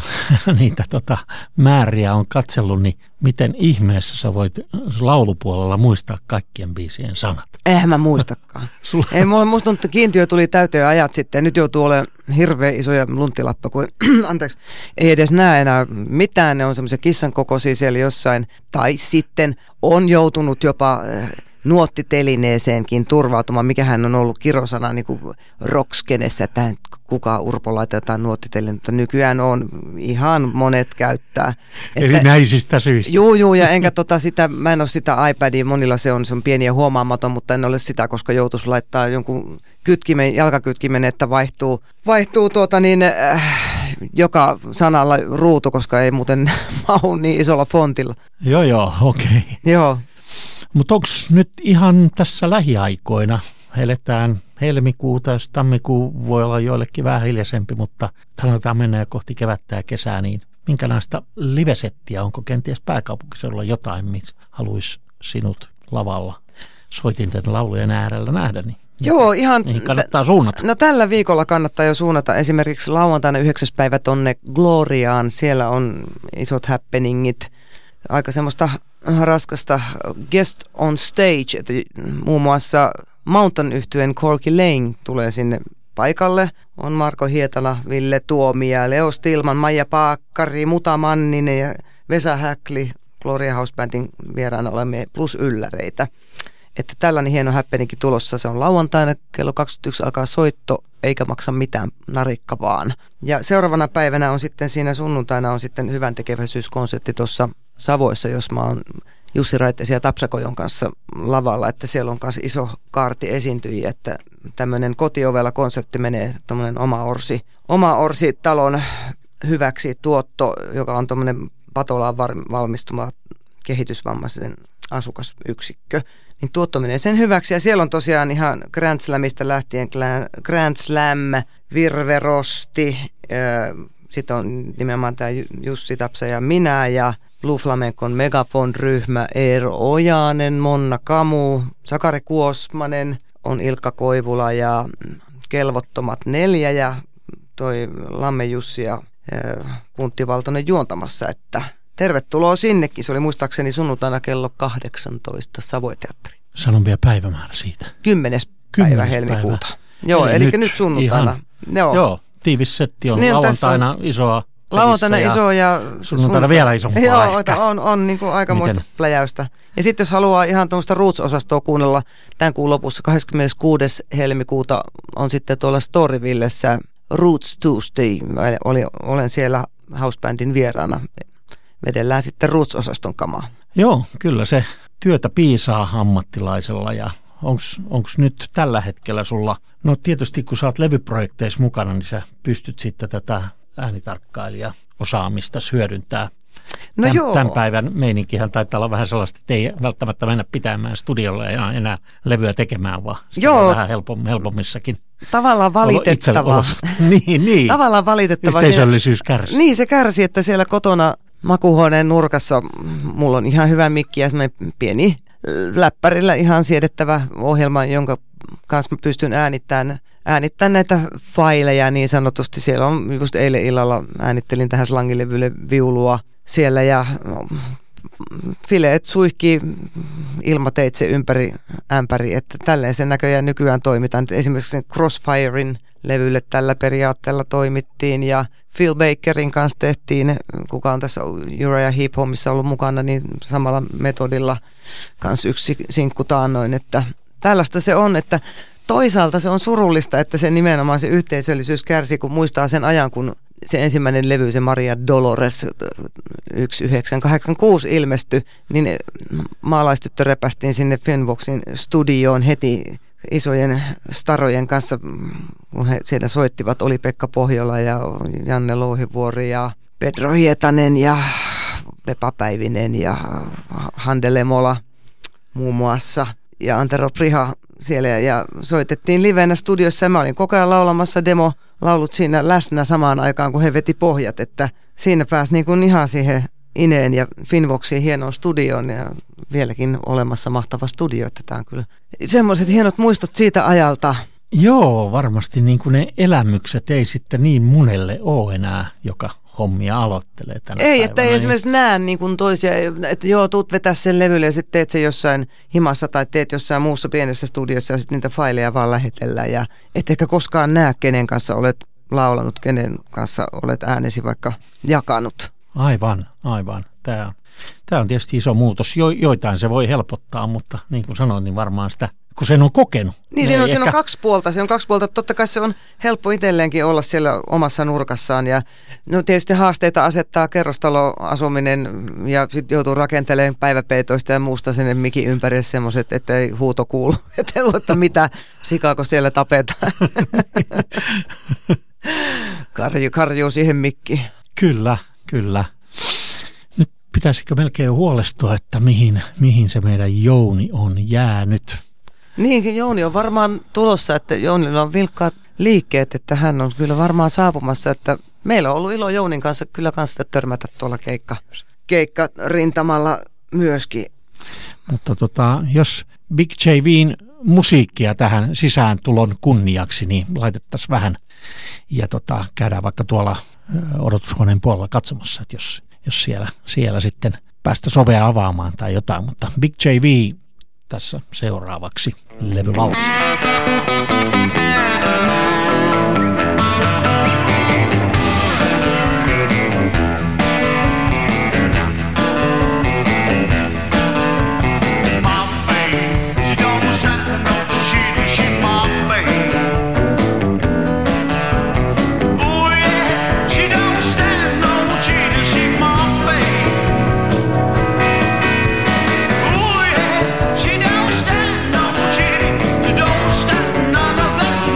niitä tota, määriä on katsellut, niin miten ihmeessä sä voit laulupuolella muistaa kaikkien biisien sanat? Eihän mä muistakaan. Sulla... Ei, musta tuntuu, kiintiö tuli täyteen ajat sitten. Nyt joutuu olemaan hirveän isoja lunttilappa, kun anteeksi, ei edes näe enää mitään. Ne on semmoisia kissan kokoisia siellä jossain. Tai sitten on joutunut jopa nuottitelineeseenkin turvautumaan, mikä hän on ollut kirosana niin kuin rockskenessä, että kukaan Urpo laittaa jotain nuottitelineen, mutta nykyään on ihan monet käyttää. Eli että, näisistä syistä. Juu, juu, ja enkä tota sitä, mä en ole sitä iPadia, monilla se on, se on pieni ja huomaamaton, mutta en ole sitä, koska joutuisi laittaa jonkun kytkimen, jalkakytkimen, että vaihtuu, vaihtuu tuota niin, äh, joka sanalla ruutu, koska ei muuten mahu niin isolla fontilla. Joo, joo, okei. Okay. Joo. Mutta onko nyt ihan tässä lähiaikoina, eletään helmikuuta, jos tammikuu voi olla joillekin vähän hiljaisempi, mutta sanotaan mennä kohti kevättä ja kesää, niin minkälaista livesettiä, onko kenties pääkaupunkiseudulla jotain, missä haluaisi sinut lavalla soitinten laulujen äärellä nähdä, niin joo, ihan. Niin kannattaa suunnata. No tällä viikolla kannattaa jo suunnata. Esimerkiksi lauantaina yhdeksäs päivä tonne Gloriaan, siellä on isot happeningit, aika semmoista raskasta guest on stage, että muun muassa Mountain-yhtyeen Corky Lane tulee sinne paikalle. On Marko Hietala, Ville Tuomia, Leo Stilman, Maija Paakkari, Muta Manninen ja Vesa Häkli, Gloria House Bandin vieraana olemme plus ylläreitä. Että tällainen hieno happeninkin tulossa, se on lauantaina, kello kaksikymmentäyksi alkaa soitto, eikä maksa mitään, narikka vaan. Ja seuraavana päivänä on sitten siinä sunnuntaina on sitten hyvän tekeväisyyskonsertti tuossa Savoissa, jos mä oon Jussi Raitteisen ja Tapsakojon kanssa lavalla, että siellä on myös iso kaarti esiintyjiä, että tämmöinen kotiovella konsertti menee tuommoinen oma orsi, oma orsi talon hyväksi tuotto, joka on tuommoinen Patolaan valmistuma kehitysvammaisen asukasyksikkö, niin tuotto menee sen hyväksi ja siellä on tosiaan ihan Grand Slamista lähtien Grand Slam, Virverosti, sitten on nimenomaan tämä Jussi Tapsa ja minä ja Blue Flamencon Megafon-ryhmä, Eero Ojanen, Monna Kamu, Sakari Kuosmanen, on Ilkka Koivula ja Kelvottomat neljä ja toi Lamme Jussi ja Puntti Valtonen juontamassa, että tervetuloa sinnekin. Se oli muistaakseni sunnuntaina kello kahdeksantoista Savoiteatteri. Sanon vielä päivämäärä siitä. Kymmenes päivä helmikuuta. Päivä. Joo, eli, eli nyt, nyt sunnuntaina. Joo. Joo, tiivis setti on niin, lauantaina on isoa. Lauantaina iso ja sunnuntaina vielä isompaa. Joo, ehkä. on, on niin kuin aikamoista pläjäystä. Ja sitten jos haluaa ihan tuommoista Roots-osastoa kuunnella, tämän kuun lopussa kahdeskymmeneskuudes helmikuuta on sitten tuolla Storyvillessä Roots Tuesday. Oli, olen siellä housebandin vieraana. Vedellään sitten Roots-osaston kamaa. Joo, kyllä se työtä piisaa ammattilaisella ja onko nyt tällä hetkellä sulla, no tietysti kun sä oot levyprojekteissa mukana, niin sä pystyt sitten tätä äänitarkkailija osaamista hyödyntää. No tämän, joo. tämän päivän meininkihän taitaa olla vähän sellaista, että ei välttämättä mennä pitämään studiolla ja enää, enää levyä tekemään, vaan sitä joo. on vähän helpom, helpommissakin. Tavallaan valitettavaa. niin, niin. Tavallaan valitettavaa. Yhteisöllisyys kärsii. Niin, se kärsii, että siellä kotona makuhuoneen nurkassa mulla on ihan hyvä mikki ja pieni läppärillä ihan siedettävä ohjelma, jonka kanssa mä pystyn äänittämään, äänittämään näitä faileja niin sanotusti. Siellä on just eilen illalla äänittelin tähän slangilevylle viulua siellä ja fileet suihkii ilmateitse ympäri ämpäri, että tälleen sen näköjään nykyään toimitaan. Esimerkiksi sen Crossfirein levylle tällä periaatteella toimittiin ja Phil Bakerin kanssa tehtiin, kuka on tässä Uriah Heep Hommissa ollut mukana, niin samalla metodilla kanssa yksi sinkku taannoin, että tällaista se on, että toisaalta se on surullista, että se nimenomaan se yhteisöllisyys kärsii, kun muistaa sen ajan, kun se ensimmäinen levy, se Maria Dolores yhdeksäntoista kahdeksankymmentäkuusi ilmestyi, niin maalaistyttö repästiin sinne Finnboxin studioon heti isojen starojen kanssa, kun he siellä soittivat, oli Pekka Pohjola ja Janne Louhivuori ja Pedro Hietanen ja Pepa Päivinen ja Hande Lemola muun muassa ja Antero Priha siellä ja soitettiin livenä studiossa ja mä olin koko ajan laulamassa demo laulut siinä läsnä samaan aikaan, kun he veti pohjat, että siinä pääsi niin kuin ihan siihen Ineen ja Finnvoxiin hienoon studioon ja vieläkin olemassa mahtava studio, että tämä on kyllä semmoiset hienot muistot siitä ajalta. Joo, varmasti niin kuin ne elämykset ei sitten niin monelle ole enää, joka hommia aloittelee tänä ei, päivänä. Että ei esimerkiksi näe niin kuin toisia, että joo, tuut vetää sen levylle ja sitten teet sen jossain himassa tai teet jossain muussa pienessä studiossa ja sitten niitä faileja vaan lähetellään. Ja et ehkä koskaan näe, kenen kanssa olet laulanut, kenen kanssa olet äänesi vaikka jakanut. Aivan, aivan. Tämä on, tämä on tietysti iso muutos. Jo, joitain se voi helpottaa, mutta niin kuin sanoin, niin varmaan sitä, kun sen on kokenut. Niin, siinä on, ehkä... on kaksi puolta. Se on kaksi puolta. Totta kai se on helppo itselleenkin olla siellä omassa nurkassaan. Ja, no tietysti haasteita asettaa kerrostaloasuminen ja sit joutuu rakentelemaan päiväpeitoista ja muusta sinne mikin ympärille semmoiset, että ei huuto kuulu. Että luotta mitä sikaako siellä tapetaan. karju, karju siihen mikkiin. Kyllä. Kyllä. Nyt pitäisikö melkein huolestua, että mihin, mihin se meidän Jouni on jäänyt? Niinkin, Jouni on varmaan tulossa, että Jounilla on vilkkaat liikkeet, että hän on kyllä varmaan saapumassa, että meillä on ollut ilo Jounin kanssa kyllä kanssa törmätä tuolla keikka, keikka rintamalla myöskin. Mutta tota, jos Big JVin musiikkia tähän sisääntulon kunniaksi, niin laitettaisiin vähän ja tota, käydään vaikka tuolla odotushuoneen puolella katsomassa, että jos, jos siellä, siellä sitten päästä sovea avaamaan tai jotain, mutta Big J V tässä seuraavaksi levylaulussa. Nothing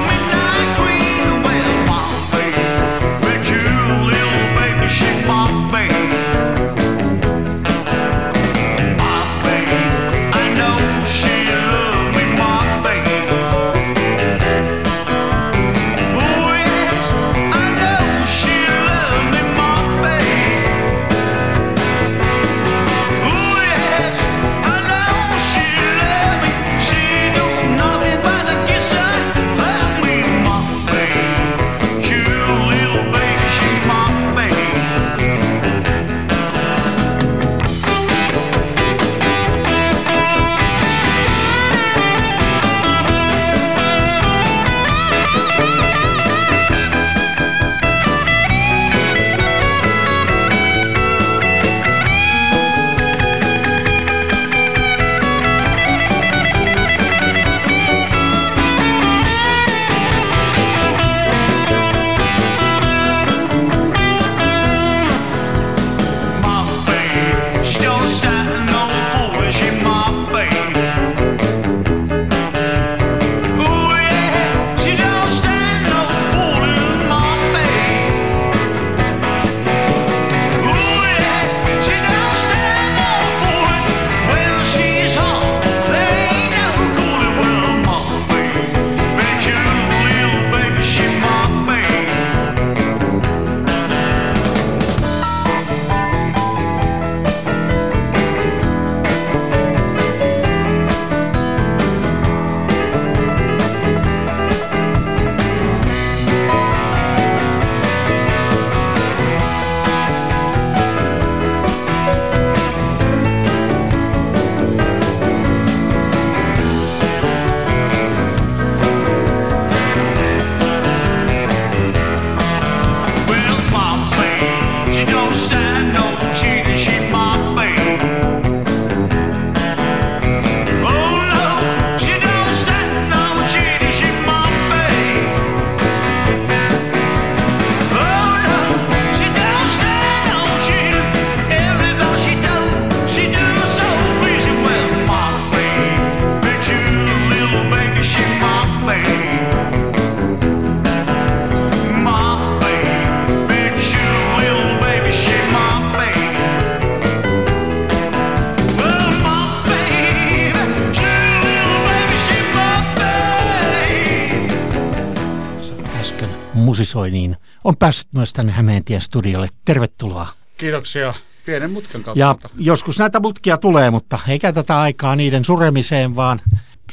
musisoinnin on päässyt myös tänne Hämeentien studiolle. Tervetuloa. Kiitoksia. Pienen mutkan kautta. Ja joskus näitä mutkia tulee, mutta ei käytetä aikaa niiden suremiseen, vaan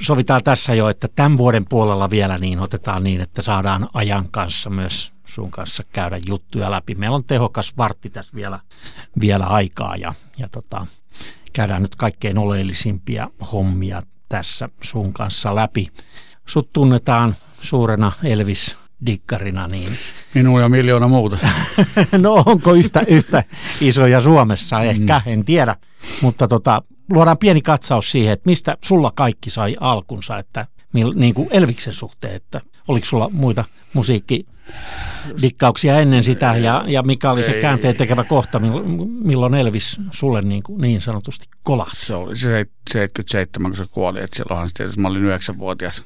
sovitaan tässä jo, että tämän vuoden puolella vielä niin otetaan niin, että saadaan ajan kanssa myös sun kanssa käydä juttuja läpi. Meillä on tehokas vartti tässä vielä, vielä aikaa ja, ja tota, käydään nyt kaikkein oleellisimpia hommia tässä sun kanssa läpi. Sut tunnetaan suurena Elvis-dikkarina. Niin... Minua ja miljoona muuta. No onko yhtä, yhtä isoja Suomessa? Ehkä, en tiedä. Mutta tota, luodaan pieni katsaus siihen, että mistä sulla kaikki sai alkunsa, että niin kuin Elviksen suhteen, että oliko sulla muita musiikkidikkauksia ennen sitä ja, ja mikä oli se käänteen tekevä kohta, milloin Elvis sulle niin, kuin niin sanotusti kolahti? Se oli se seitsemänkymmentäseitsemän, kun se kuoli, että silloinhan tietysti mä olin yhdeksänvuotias.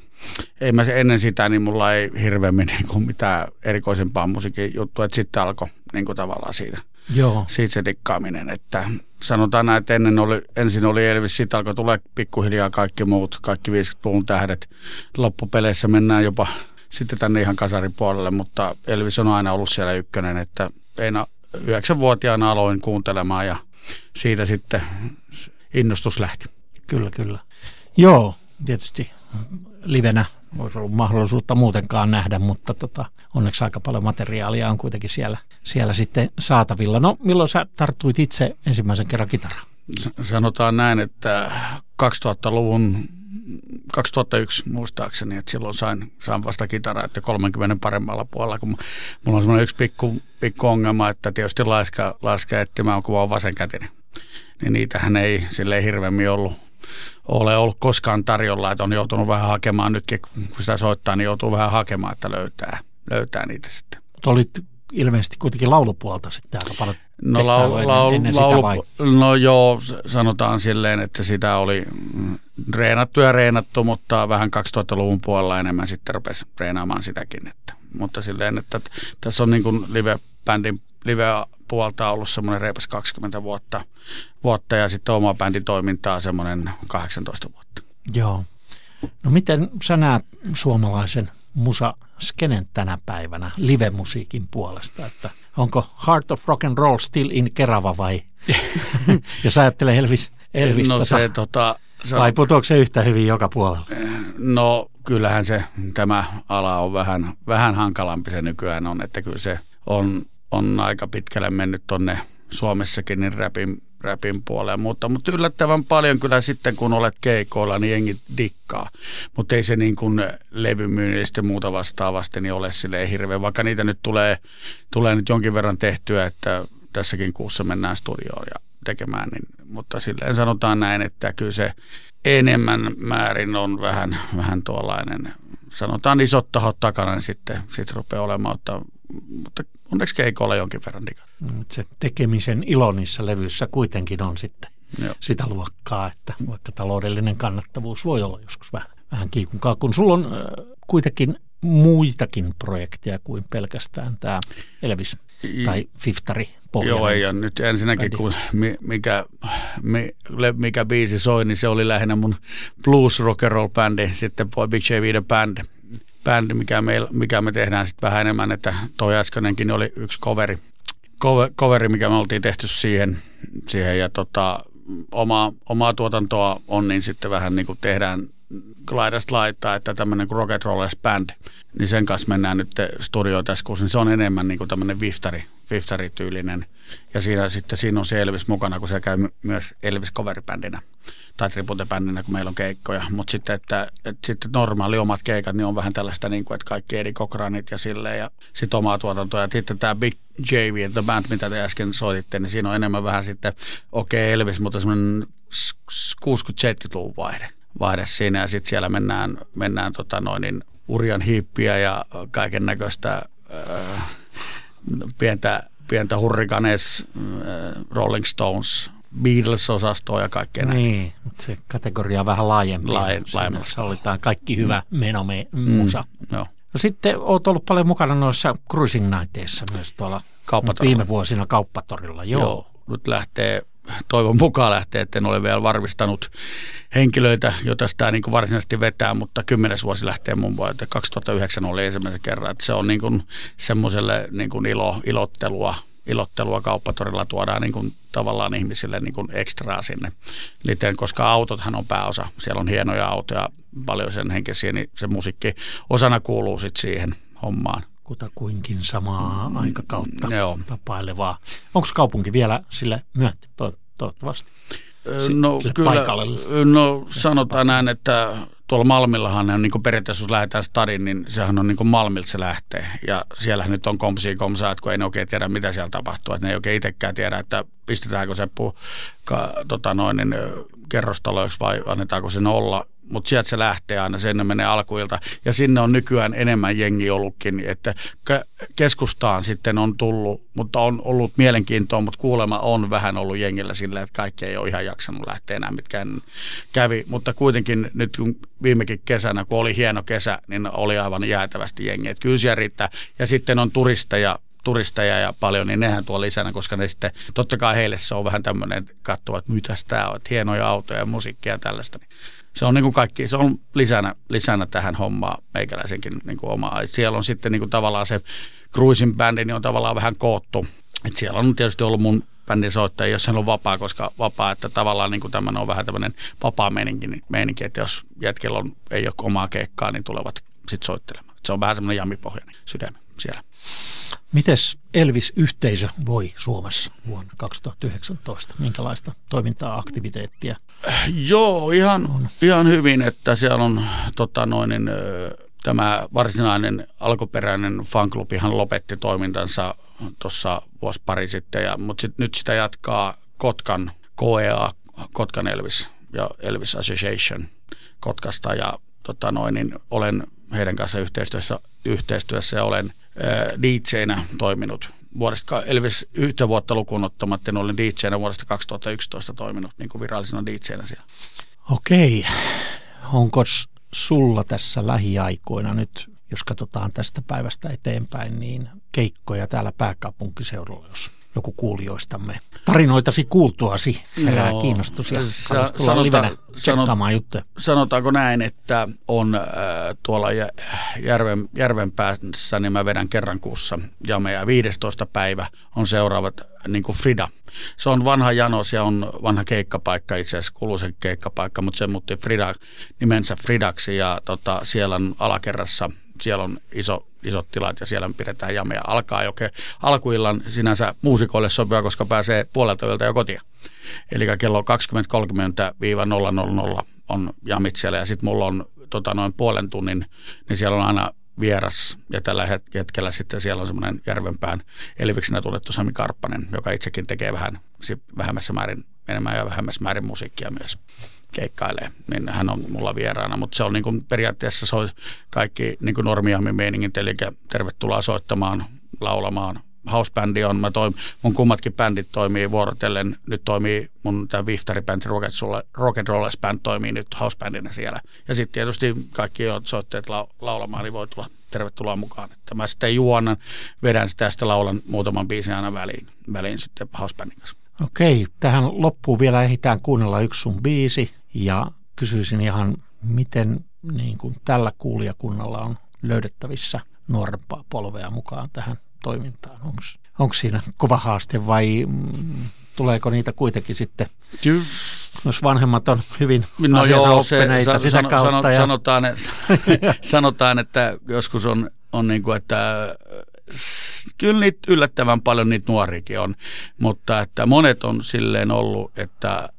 Ei mä se ennen sitä, niin mulla ei hirveämmin niin kuin mitään erikoisempaa musiikin juttua, että sitten alkoi niin kuin tavallaan siitä. Joo. Siitä se dikkaaminen, että sanotaan näin, että ennen oli, ensin oli Elvis, sitten alkoi tulla pikkuhiljaa kaikki muut, kaikki viisikymmentäluvun tähdet. Loppupeleissä mennään jopa sitten tänne ihan kasarin puolelle, mutta Elvis on aina ollut siellä ykkönen, että aina yhdeksänvuotiaana aloin kuuntelemaan ja siitä sitten innostus lähti. Kyllä, kyllä. Joo, tietysti livenä olisi ollut mahdollisuutta muutenkaan nähdä, mutta tota, onneksi aika paljon materiaalia on kuitenkin siellä, siellä sitten saatavilla. No, milloin sä tarttuit itse ensimmäisen kerran kitaraan? Sanotaan näin, että kaksituhattaluvun, kaksituhattayksi muistaakseni, että silloin sain, sain vasta kitaraa, että kolmenkymmenen paremmalla puolella, kun mulla on semmoinen yksi pikku, pikku ongelma, että tietysti laiska, laiska etsimään, kun mä oon vasenkätinen. Niin niitähän ei silleen hirveämmin ollut. Ole ollut koskaan tarjolla, että on joutunut vähän hakemaan nytkin, kun sitä soittaa, niin joutuu vähän hakemaan, että löytää, löytää niitä sitten. Mutta olit ilmeisesti kuitenkin laulupuolta sitten aika paljon no, tehtävä laulu, ennen laulu, sitä vai? No joo, sanotaan silleen, että sitä oli reenattu ja reenattu, mutta vähän kaksituhattaluvun puolella enemmän sitten rupesi reenaamaan sitäkin. Että, mutta silleen, että tässä on niin kuin live-bändin live- puolta on ollut semmoinen reipas kaksikymmentä vuotta, vuotta ja sitten oma bänditoimintaa semmoinen kahdeksantoista vuotta. Joo. No miten sä näet suomalaisen musaskenen tänä päivänä live-musiikin puolesta? Että onko Heart of Rock and Roll still in Kerava vai? Jos ajattelee Elvis, Elvis no tota, se, tota, se, vai putoako se yhtä hyvin joka puolella? No kyllähän se tämä ala on vähän, vähän hankalampi se nykyään on, että kyllä se on on aika pitkälle mennyt tuonne Suomessakin niin räpin, räpin puoleen, mutta, mutta yllättävän paljon kyllä sitten, kun olet keikoilla, niin jengi dikkaa. Mutta ei se niin kuin levymyynnistä muuta vastaavasti niin ole silleen hirveä, vaikka niitä nyt tulee, tulee nyt jonkin verran tehtyä, että tässäkin kuussa mennään studioon ja tekemään, niin, mutta silleen sanotaan näin, että kyllä se enemmän määrin on vähän, vähän tuollainen, sanotaan isot tahot takana, niin sitten sit rupeaa olemaan ottaa, mutta onneksi keikolla jonkin verran digattu. Se tekemisen ilo niissä levyissä kuitenkin on sitten Joo. sitä luokkaa, että vaikka taloudellinen kannattavuus voi olla joskus vähän, vähän kiikunkaa, kun sulla on kuitenkin muitakin projekteja kuin pelkästään tämä Elvis tai Fiftari. Joo, ei, ja nyt ensinnäkin, bändi. Kun mikä, mikä biisi soi, niin se oli lähinnä mun blues rock and roll bändi, sitten Big J V band. Bändi, mikä, meil, mikä me tehdään sitten vähän enemmän, että toi äskenenkin oli yksi coveri, cover, coveri mikä me oltiin tehty siihen, siihen ja tota, oma, omaa tuotantoa on, niin sitten vähän niin kuin tehdään laidasta laittaa, että tämmöinen kuin Rocket Rollers Band, niin sen kanssa mennään nyt studioon tässä kuussa, niin se on enemmän niin kuin tämmöinen viftari, viftarityylinen, ja siinä sitten siinä on se Elvis mukana, kun se käy myös Elvis coveribändinä tai tributebändinä, kun meillä on keikkoja, mutta sitten, että, että sitten normaali omat keikat, niin on vähän tällaista, niin kuin, että kaikki Eddie Cochranit ja silleen, ja sitten omaa tuotantoa, ja sitten tämä Big J V, the band, mitä te äsken soititte, niin siinä on enemmän vähän sitten, okei okay, Elvis, mutta semmoinen kuusikymmentä-seitsemänkymmentäluvun vaihde. Vaihde siinä ja sitten siellä mennään, mennään tota noin, niin urjan hiippiä ja kaiken näköistä äh, pientä, pientä Hurricanes, äh, Rolling Stones, Beatles-osastoa ja kaikkea näitä. Niin, mutta se kategoria on vähän laajempi. Laajen, laajemmin. Sallitaan kaikki hyvä mm. menome musa. Mm, joo. No sitten olet ollut paljon mukana noissa Cruising Nighteissa myös tuolla viime vuosina kauppatorilla. Joo. joo, nyt lähtee toivon mukaan lähtee, etten ole vielä varmistanut henkilöitä, jota sitä niin kuin varsinaisesti vetää, mutta kymmenes vuosi lähtee mun vuotta. kaksituhattayhdeksän oli ensimmäisen kerran, että se on niin kuin semmoiselle niin kuin ilo, ilottelua, ilottelua kauppatorilla tuodaan niin kuin tavallaan ihmisille niin kuin ekstraa sinne. Niiden, koska autothan on pääosa, siellä on hienoja autoja, paljon sen henkisiä, niin se musiikki osana kuuluu sitten siihen hommaan. Kutakuinkin samaa mm, aikakautta joo. tapailevaa. Onko kaupunki vielä sille myöntä, toivottavasti? No, kyllä, no sanotaan näin, että tuolla Malmillahan on niin periaatteessa, jos lähdetään stadin, niin sehän on niin Malmilta se lähtee. Ja siellähän nyt on komsia komsaa, että kun ei ne oikein tiedä, mitä siellä tapahtuu. Että ne ei oikein itsekään tiedä, että pistetäänkö se puu, ka, tota noin, niin, kerrostaloiksi vai annetaanko sen olla. Mutta sieltä se lähtee aina, sinne menee alkuilta. Ja sinne on nykyään enemmän jengi ollutkin, että keskustaan sitten on tullut, mutta on ollut mielenkiintoa, mutta kuulema on vähän ollut jengillä sillä, että kaikki ei ole ihan jaksanut lähteä enää, mitkä kävi. Mutta kuitenkin nyt viimekin kesänä, kun oli hieno kesä, niin oli aivan jäätävästi jengi. Että kyllä siellä riittää. Ja sitten on turisteja. turisteja ja paljon, niin nehän tuo lisänä, koska ne sitten, totta kai heille se on vähän tämmöinen katsoa, että mitäs tää on, että hienoja autoja ja musiikkia ja tällaista. Se on niin kuin kaikki, se on lisänä, lisänä tähän hommaan meikäläisenkin niin kuin omaa. Siellä on sitten niin kuin tavallaan se Cruisin bändi, niin on tavallaan vähän koottu. Et siellä on tietysti ollut mun bändin soittaja, jos hän on vapaa, koska vapaa, että tavallaan niin kuin tämmöinen on vähän tämmöinen vapaa meininki, että jos jätkellä on, ei ole omaa keikkaa, niin tulevat sitten soittelemaan. Et se on vähän semmoinen jamipohjainen sydämi siellä. Mites Elvis-yhteisö voi Suomessa vuonna kaksituhattayhdeksäntoista? Minkälaista toimintaa, aktiviteettia? Joo, ihan, ihan hyvin, että siellä on tota noin, niin, tämä varsinainen alkuperäinen fanklubihan lopetti toimintansa tuossa vuosi pari sitten, ja, mutta sit, nyt sitä jatkaa Kotkan K E A, Kotkan Elvis ja Elvis Association Kotkasta, ja tota noin, niin, olen heidän kanssa yhteistyössä, yhteistyössä ja olen D J:nä toiminut. Vuodesta Elvis yhtä vuotta lukuun ottamatta, niin olin D J:nä vuodesta kaksituhattayksitoista toiminut niin kuin virallisena D J:nä siellä. Okei. Onko sulla tässä lähiaikoina nyt, jos katsotaan tästä päivästä eteenpäin, niin keikkoja täällä pääkaupunkiseudulla, jos joku kuulijoistamme tarinoitasi kuultuasi herää no, kiinnostus ja kannattaa tulla sanota, livenä tsekkaamaan sanot, juttuja. Sanotaanko näin, että on äh, tuolla järven, järven päässä, niin mä vedän kerran kuussa ja meidän viidestoista päivä on seuraavat niin kuin Frida. Se on vanha janos ja on vanha keikkapaikka, itse asiassa Kulusen keikkapaikka, mutta se muutti Frida, nimensä Fridaksi ja tota, siellä on alakerrassa. Siellä on iso, isot tilat ja siellä pidetään jamea. Alkaa jo alkuillan sinänsä muusikoille sopiva, koska pääsee puolelta yöltä jo kotia. Eli kello kaksikymmentä kolmekymmentä nolla nolla on jamit siellä ja sitten mulla on tota, noin puolen tunnin, niin siellä on aina vieras ja tällä hetkellä sitten siellä on semmoinen Järvenpään Elviksenä tunnettu Sami Karppanen, joka itsekin tekee vähän vähemmässä määrin, enemmän ja vähemmässä määrin musiikkia myös. Keikkailee, niin hän on mulla vieraana, mutta se on niin kuin periaatteessa soi kaikki niin kuin normiahmin meiningit, eli tervetuloa soittamaan, laulamaan. Housebändi on, mä toim, mun kummatkin bändit toimii vuorotellen, nyt toimii mun tämä Viftari-bändi, Rocket Rollers Band toimii nyt housebändinä siellä. Ja sitten tietysti kaikki soitteet laulamaan, niin voi tulla tervetuloa mukaan. Että mä sitten juonan, vedän sitä ja sitten laulan muutaman biisin aina väliin, väliin sitten housebändin kanssa. Okei, tähän loppuun vielä ehditään kuunnella yksi sun biisi ja kysyisin ihan, miten niin kuin tällä kuulijakunnalla on löydettävissä nuorempaa polvea mukaan tähän toimintaan. Onko siinä kova haaste vai mm, tuleeko niitä kuitenkin sitten, Kyllä. jos vanhemmat on hyvin no asiansa joo, oppineita se, sitä sano, kautta? Sano, ja... sanotaan, sanotaan, että joskus on, on niin kuin, että... Kyllä niitä yllättävän paljon niitä nuorikin on, mutta että monet on silleen ollut, että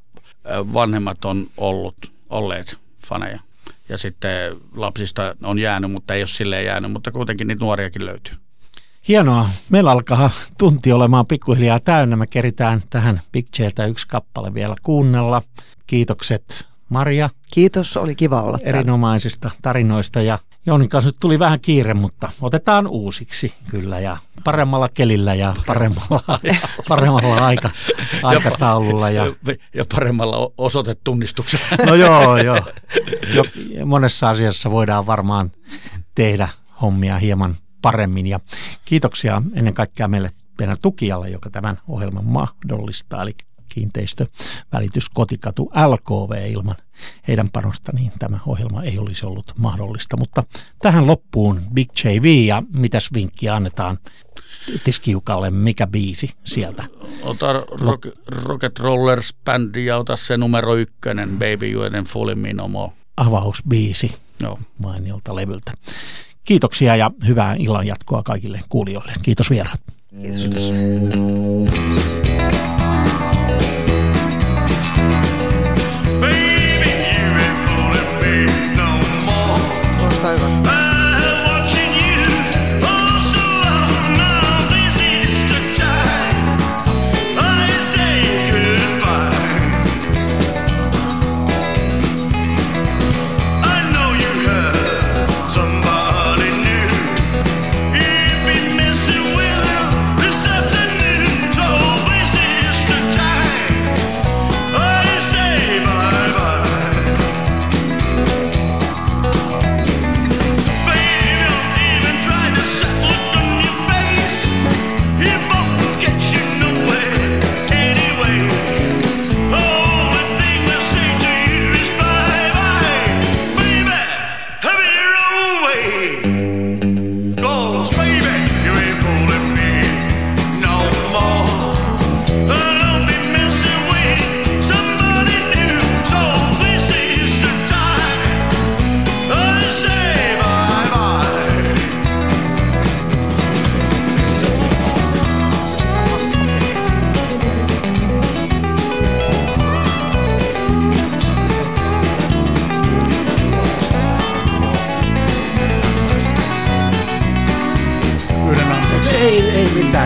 vanhemmat on ollut, olleet faneja ja sitten lapsista on jäänyt, mutta ei ole silleen jäänyt, mutta kuitenkin niitä nuoriakin löytyy. Hienoa. Meillä alkaa tunti olemaan pikkuhiljaa täynnä. Me keritään tähän Big J:ltä yksi kappale vielä kuunnella. Kiitokset Maria. Kiitos, oli kiva olla täällä. Erinomaisista tarinoista ja Jounin kanssa nyt tuli vähän kiire, mutta otetaan uusiksi kyllä ja paremmalla kelillä ja paremmalla, paremmalla aika, aikataululla. Ja, ja paremmalla osoitetunnistuksella. No joo, joo. Jo, monessa asiassa voidaan varmaan tehdä hommia hieman paremmin ja kiitoksia ennen kaikkea meille meidän tukijalle, joka tämän ohjelman mahdollistaa, eli kiinteistövälitys Kotikatu L K V. Ilman heidän panosta niin tämä ohjelma ei olisi ollut mahdollista. Mutta tähän loppuun Big J V, ja mitäs vinkkiä annetaan Tiskiukalle, mikä biisi sieltä? Ota rock, Rocket Rollers -bändi ja ota se numero ykkönen, Baby You Ain't Fooling Me No More. Avausbiisi no. mainiolta levyltä. Kiitoksia ja hyvää illan jatkoa kaikille kuulijoille. Kiitos vieraat. Kiitos. Baby, you ain't fooling me no more.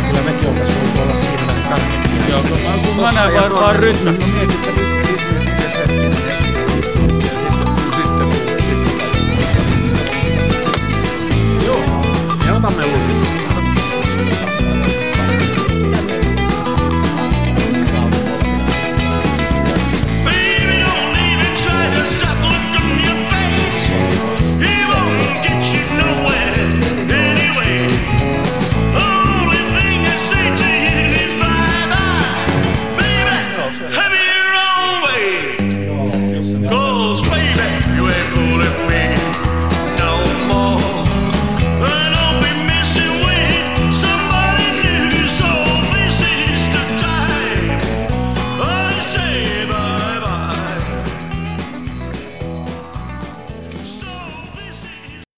Kyllä mekin oltaisiin tuolla siinä tarkemmin. Joo, kun mä näen vaan rytmän.